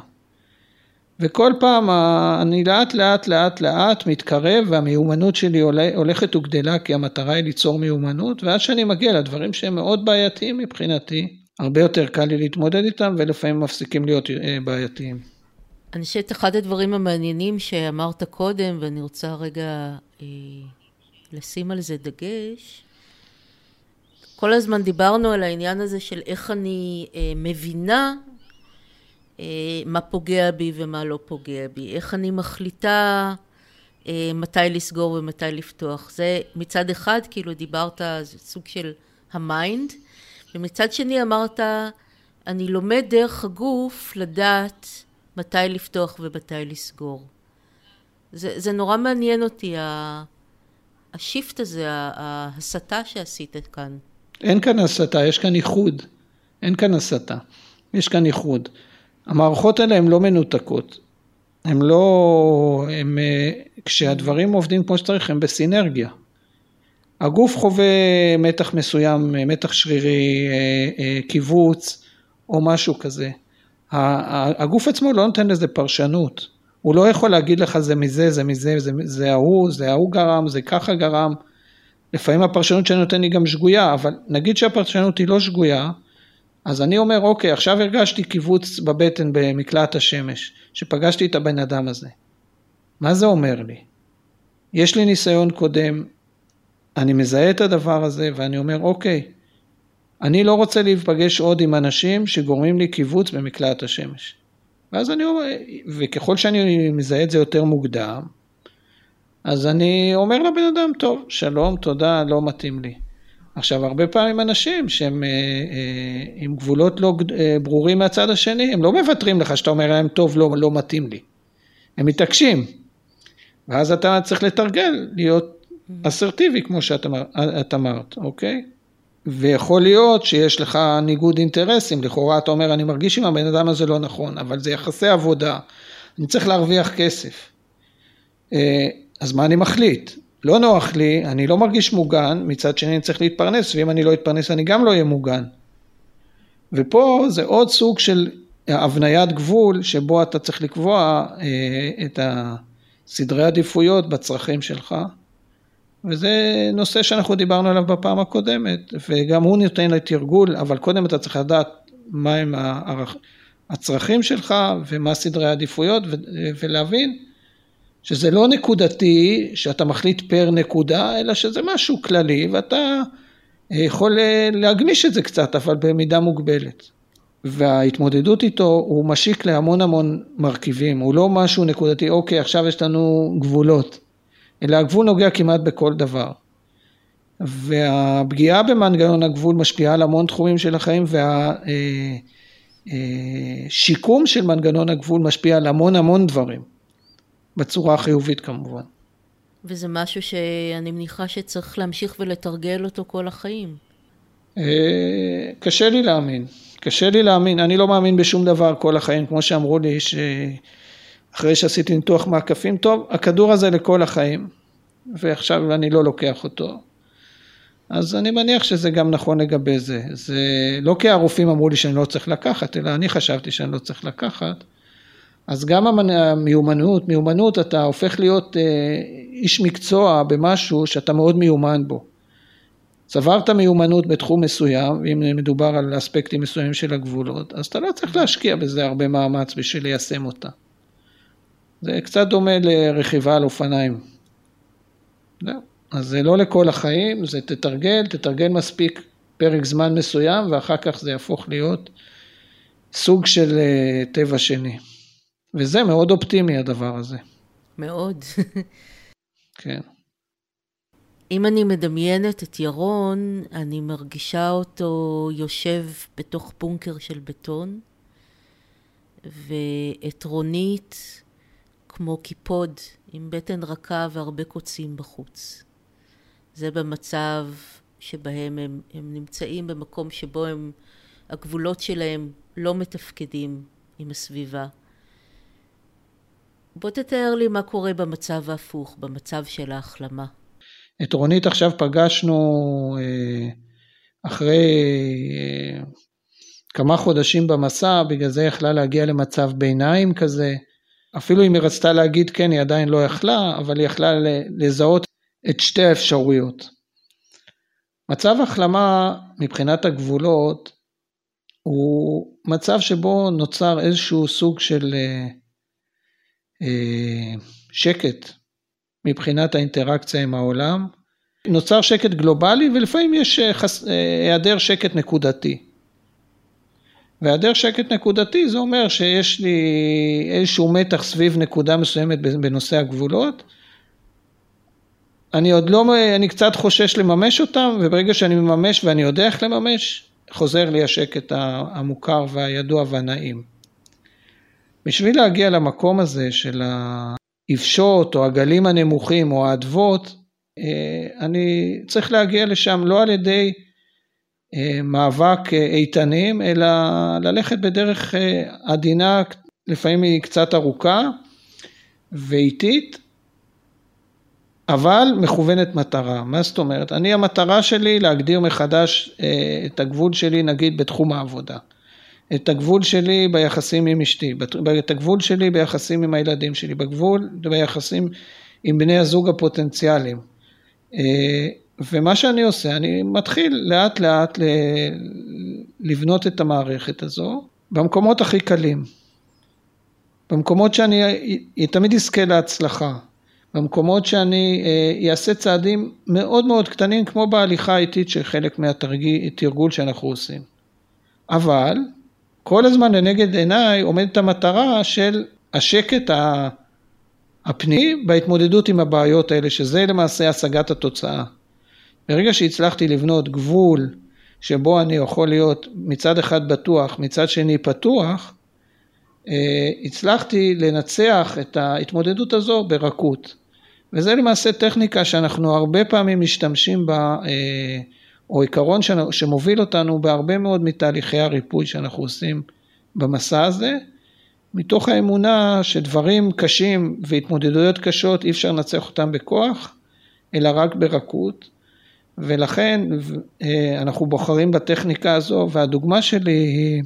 וכל פעם אני לאט לאט מתקרב, והמיומנות שלי הולכת וגדלה, כי המטרה היא ליצור מיומנות, ואז שאני מגיע לדברים שהם מאוד בעייתיים מבחינתי, הרבה יותר קל לי להתמודד איתם, ולפעמים מפסיקים להיות בעייתיים. אני חושבת אחד הדברים המעניינים שאמרת קודם, ואני רוצה רגע לשים על זה דגש, כל הזמן דיברנו על העניין הזה של איך אני מבינה מה פוגע בי ומה לא פוגע בי, איך אני מחליטה מתי לסגור ומתי לפתוח. זה מצד אחד, כאילו דיברת, זה סוג של המיינד, ומצד שני אמרת, אני לומד דרך הגוף לדעת מתי לפתוח ומתי לסגור. זה נורא מעניין אותי, השיפט הזה, ההסתה שעשית כאן. אין כאן הסתה, יש כאן ייחוד. אין כאן הסתה, יש כאן ייחוד. המערכות האלה הן לא מנותקות, הן לא, הם, כשהדברים עובדים כמו שצריך, הם בסינרגיה. הגוף חווה מתח מסוים, מתח שרירי, קיבוץ או משהו כזה. הגוף עצמו לא נותן לזה פרשנות, הוא לא יכול להגיד לך זה מזה, זה מזה, זה ההוא, זה ההוא גרם, זה ככה גרם. לפעמים הפרשנות שאני נותן היא גם שגויה, אבל נגיד שהפרשנות היא לא שגויה, אז אני אומר, אוקיי, עכשיו הרגשתי קיבוץ בבטן במקלעת השמש, שפגשתי את הבן אדם הזה. מה זה אומר לי? יש לי ניסיון קודם, אני מזהה את הדבר הזה, ואני אומר, אוקיי, אני לא רוצה להיפגש עוד עם אנשים שגורמים לי קיבוץ במקלעת השמש. ואז אני אומר, וככל שאני מזהה את זה יותר מוקדם, אז אני אומר לבן אדם, טוב, שלום, תודה, לא מתאים לי. עכשיו, הרבה פעמים אנשים שהם עם גבולות לא ברורים מהצד השני, הם לא מוותרים לך שאתה אומר להם, טוב, לא מתאים לי. הם מתעקשים. ואז אתה צריך לתרגל, להיות אסרטיבי, כמו שאת אמרת, אוקיי? ויכול להיות שיש לך ניגוד אינטרסים, לכאורה אתה אומר, אני מרגיש עם הבן אדם הזה לא נכון, אבל זה יחסי עבודה, אני צריך להרוויח כסף. אז מה אני מחליט? לא נוח לי, אני לא מרגיש מוגן, מצד שני אני צריך להתפרנס, ואם אני לא אתפרנס אני גם לא אהיה מוגן. ופה זה עוד סוג של הבניית גבול, שבו אתה צריך לקבוע את הסדרי העדיפויות בצרכים שלך, וזה נושא שאנחנו דיברנו עליו בפעם הקודמת, וגם הוא נותן לתרגול, אבל קודם אתה צריך לדעת מה הם הצרכים שלך, ומה סדרי העדיפויות, ולהבין שזה לא נקודתי, שאתה מחליט פר נקודה, אלא שזה משהו כללי, ואתה יכול להגמיש את זה קצת, אבל במידה מוגבלת. וההתמודדות איתו, הוא משיק להמון המון מרכיבים, הוא לא משהו נקודתי, אוקיי, עכשיו יש לנו גבולות, אלא הגבול נוגע כמעט בכל דבר. והפגיעה במנגנון הגבול משפיעה על המון תחומים של החיים, והשיקום של מנגנון הגבול משפיע על המון המון דברים, בצורה החיובית כמובן. וזה משהו שאני מניחה שצריך להמשיך ולתרגל אותו כל החיים. קשה לי להאמין, אני לא מאמין בשום דבר כל החיים, כמו שאמרו לי ש... אחרי שעשיתי ניתוח מעקפים, טוב, הכדור הזה לכל החיים, ועכשיו אני לא לוקח אותו. אז אני מניח שזה גם נכון לגבי זה. זה לא כי הרופאים אמרו לי שאני לא צריך לקחת, אלא אני חשבתי שאני לא צריך לקחת. אז גם המיומנות, אתה הופך להיות איש מקצוע במשהו שאתה מאוד מיומן בו. צברת מיומנות בתחום מסוים, אם מדובר על אספקטים מסוימים של הגבולות, אז אתה לא צריך להשקיע בזה הרבה מאמץ בשביל ליישם אותה. זה קצת דומה לרכיבה על אופניים. אז זה לא לכל החיים, זה תתרגל מספיק פרק זמן מסוים, ואחר כך זה יהפוך להיות סוג של טבע שני. וזה מאוד אופטימי הדבר הזה. מאוד. כן. אם אני מדמיינת את ירון, אני מרגישה אותו יושב בתוך בונקר של בטון, ואת רונית... כמו קיפוד, עם בטן רכה והרבה קוצים בחוץ. זה במצב שבהם הם נמצאים במקום שבו הגבולות שלהם לא מתפקדים עם הסביבה. בוא תתאר לי מה קורה במצב ההפוך, במצב של ההחלמה. את רונית עכשיו פגשנו אחרי כמה חודשים במסע, בגלל זה יכלה להגיע למצב ביניים כזה, אפילו אם היא רצתה להגיד כן, היא עדיין לא יכלה, אבל היא יכלה לזהות את שתי האפשרויות. מצב החלמה מבחינת הגבולות, הוא מצב שבו נוצר איזשהו סוג של שקט, מבחינת האינטראקציה עם העולם. נוצר שקט גלובלי, ולפעמים יש היעדר שקט נקודתי. והיעדר שקט נקודתי זה אומר שיש לי איזשהו מתח סביב נקודה מסוימת בנושא הגבולות. אני קצת חושש לממש אותם, וברגע שאני מממש ואני יודע איך לממש, חוזר לי השקט המוכר והידוע והנעים. בשביל להגיע למקום הזה של האפשות או הגלים הנמוכים או העדבות, אני צריך להגיע לשם לא על ידי מאבק איתנים, אלא ללכת בדרך עדינה, לפעמים היא קצת ארוכה ואיטית, אבל מכוונת מטרה. מה זאת אומרת? המטרה שלי להגדיר מחדש את הגבול שלי, נגיד בתחום העבודה, את הגבול שלי ביחסים עם אשתי, את הגבול שלי ביחסים עם הילדים שלי, בגבול ביחסים עם בני הזוג הפוטנציאליים. ומה שאני עושה, אני מתחיל לאט לאט לבנות את המערכת הזו, במקומות הכי קלים, במקומות שאני תמיד אזכה להצלחה, במקומות שאני אעשה צעדים מאוד מאוד קטנים, כמו בהליכה האיטית של חלק מהתרגול שאנחנו עושים. אבל כל הזמן לנגד עיניי עומדת המטרה של השקט הפנימי, בהתמודדות עם הבעיות האלה, שזה למעשה השגת התוצאה. ברגע שהצלחתי לבנות גבול שבו אני יכול להיות מצד אחד בטוח, מצד שני פתוח, הצלחתי לנצח את ההתמודדות הזו ברכות. וזה למעשה טכניקה שאנחנו הרבה פעמים משתמשים בה, או עיקרון שמוביל אותנו בהרבה מאוד מתהליכי הריפוי שאנחנו עושים במסע הזה, מתוך האמונה שדברים קשים והתמודדויות קשות אי אפשר לנצח אותם בכוח, אלא רק ברכות, ולכן אנחנו בוחרים בטכניקה הזו, והדוגמה שלי היא,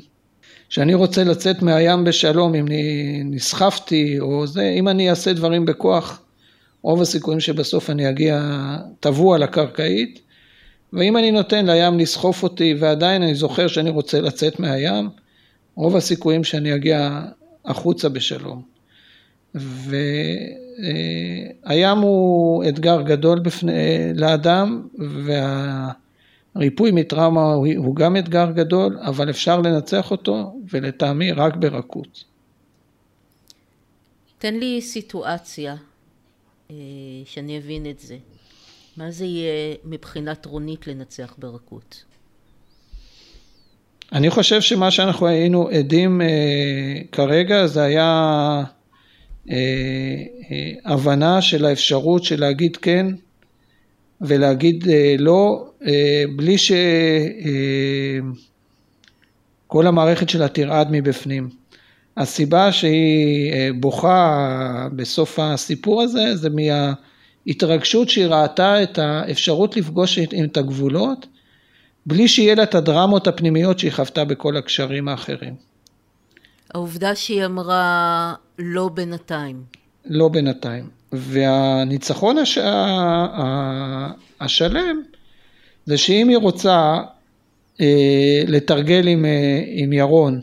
שאני רוצה לצאת מהים בשלום, אם נסחפתי או זה, אם אני אעשה דברים בכוח, רוב הסיכויים שבסוף אני אגיע טבוע לקרקעית, ואם אני נותן לים לסחוף אותי, ועדיין אני זוכר שאני רוצה לצאת מהים, רוב הסיכויים שאני אגיע החוצה בשלום. והים הוא אתגר גדול לאדם, והריפוי מטראומה הוא גם אתגר גדול, אבל אפשר לנצח אותו, ולטעמי רק ברכות. תן לי סיטואציה, שאני אבין את זה. מה זה יהיה מבחינת רונית לנצח ברכות? אני חושב שמה שאנחנו היינו עדים כרגע, זה היה הבנה של האפשרות של להגיד כן, ולהגיד לא, בלי שכל המערכת שלה תרעד מבפנים. הסיבה שהיא בוכה בסוף הסיפור הזה, זה מההתרגשות שהיא ראתה את האפשרות לפגוש את הגבולות, בלי שיהיה לה את הדרמות הפנימיות שהיא חוותה בכל הקשרים האחרים. העובדה שהיא אמרה לא בינתיים. לא בינתיים. והניצחון השלם, זה שאם היא רוצה לתרגל עם ירון,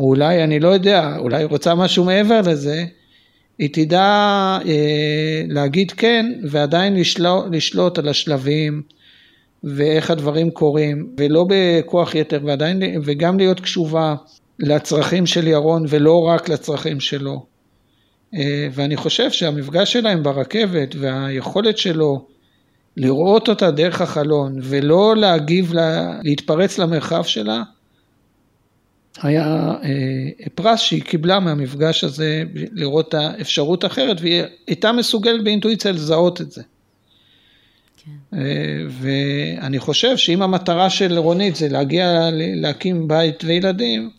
או אולי, אני לא יודע, אולי היא רוצה משהו מעבר לזה, היא תדע להגיד כן, ועדיין לשלוט על השלבים, ואיך הדברים קורים, ולא בכוח יתר, ועדיין, וגם להיות קשובה לצרכים של ירון, ולא רק לצרכים שלו. ואני חושב שהמפגש שלהם ברכבת, והיכולת שלו לראות אותה דרך החלון, ולא להגיב, להתפרץ למרחב שלה, היה פרס שהיא קיבלה מהמפגש הזה, לראות את האפשרות אחרת, והיא הייתה מסוגלת באינטואיציה לזהות את זה. ואני חושב שאם המטרה של רונית זה להגיע להקים בית וילדים,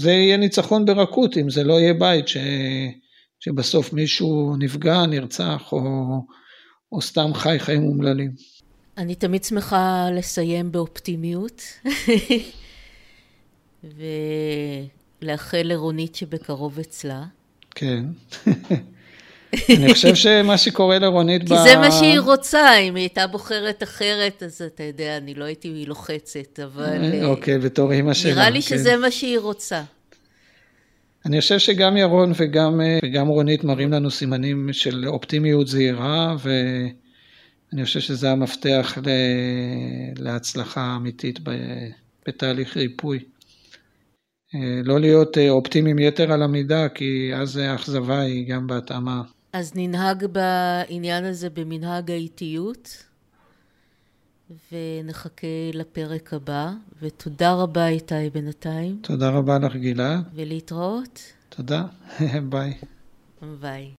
זה יהיה ניצחון ברכות, אם זה לא יהיה בית שבסוף מישהו נפגע, נרצח או סתם חי חיים אומללים. אני תמיד שמחה לסיים באופטימיות ולאחל לרונית שבקרוב אצלה. כן. אני חושב שמה שקורה לרונית... כי זה מה שהיא רוצה, אם היא הייתה בוחרת אחרת, אז אתה יודע, אני לא הייתי לוחצת, אבל... אוקיי, בתור אימא שלה. נראה לי שזה מה שהיא רוצה. אני חושב שגם ירון וגם רונית מראים לנו סימנים של אופטימיות זהירה, ואני חושב שזה המפתח להצלחה אמיתית בתהליך ריפוי. לא להיות אופטימיים יתר על המידה, כי אז האכזבה היא גם בהתאמה. אז ננהג בעניין הזה במנהג האיטיות, ונחכה לפרק הבא, ותודה רבה איתי בינתיים. תודה רבה לך גילה. ולהתראות. תודה, ביי. ביי.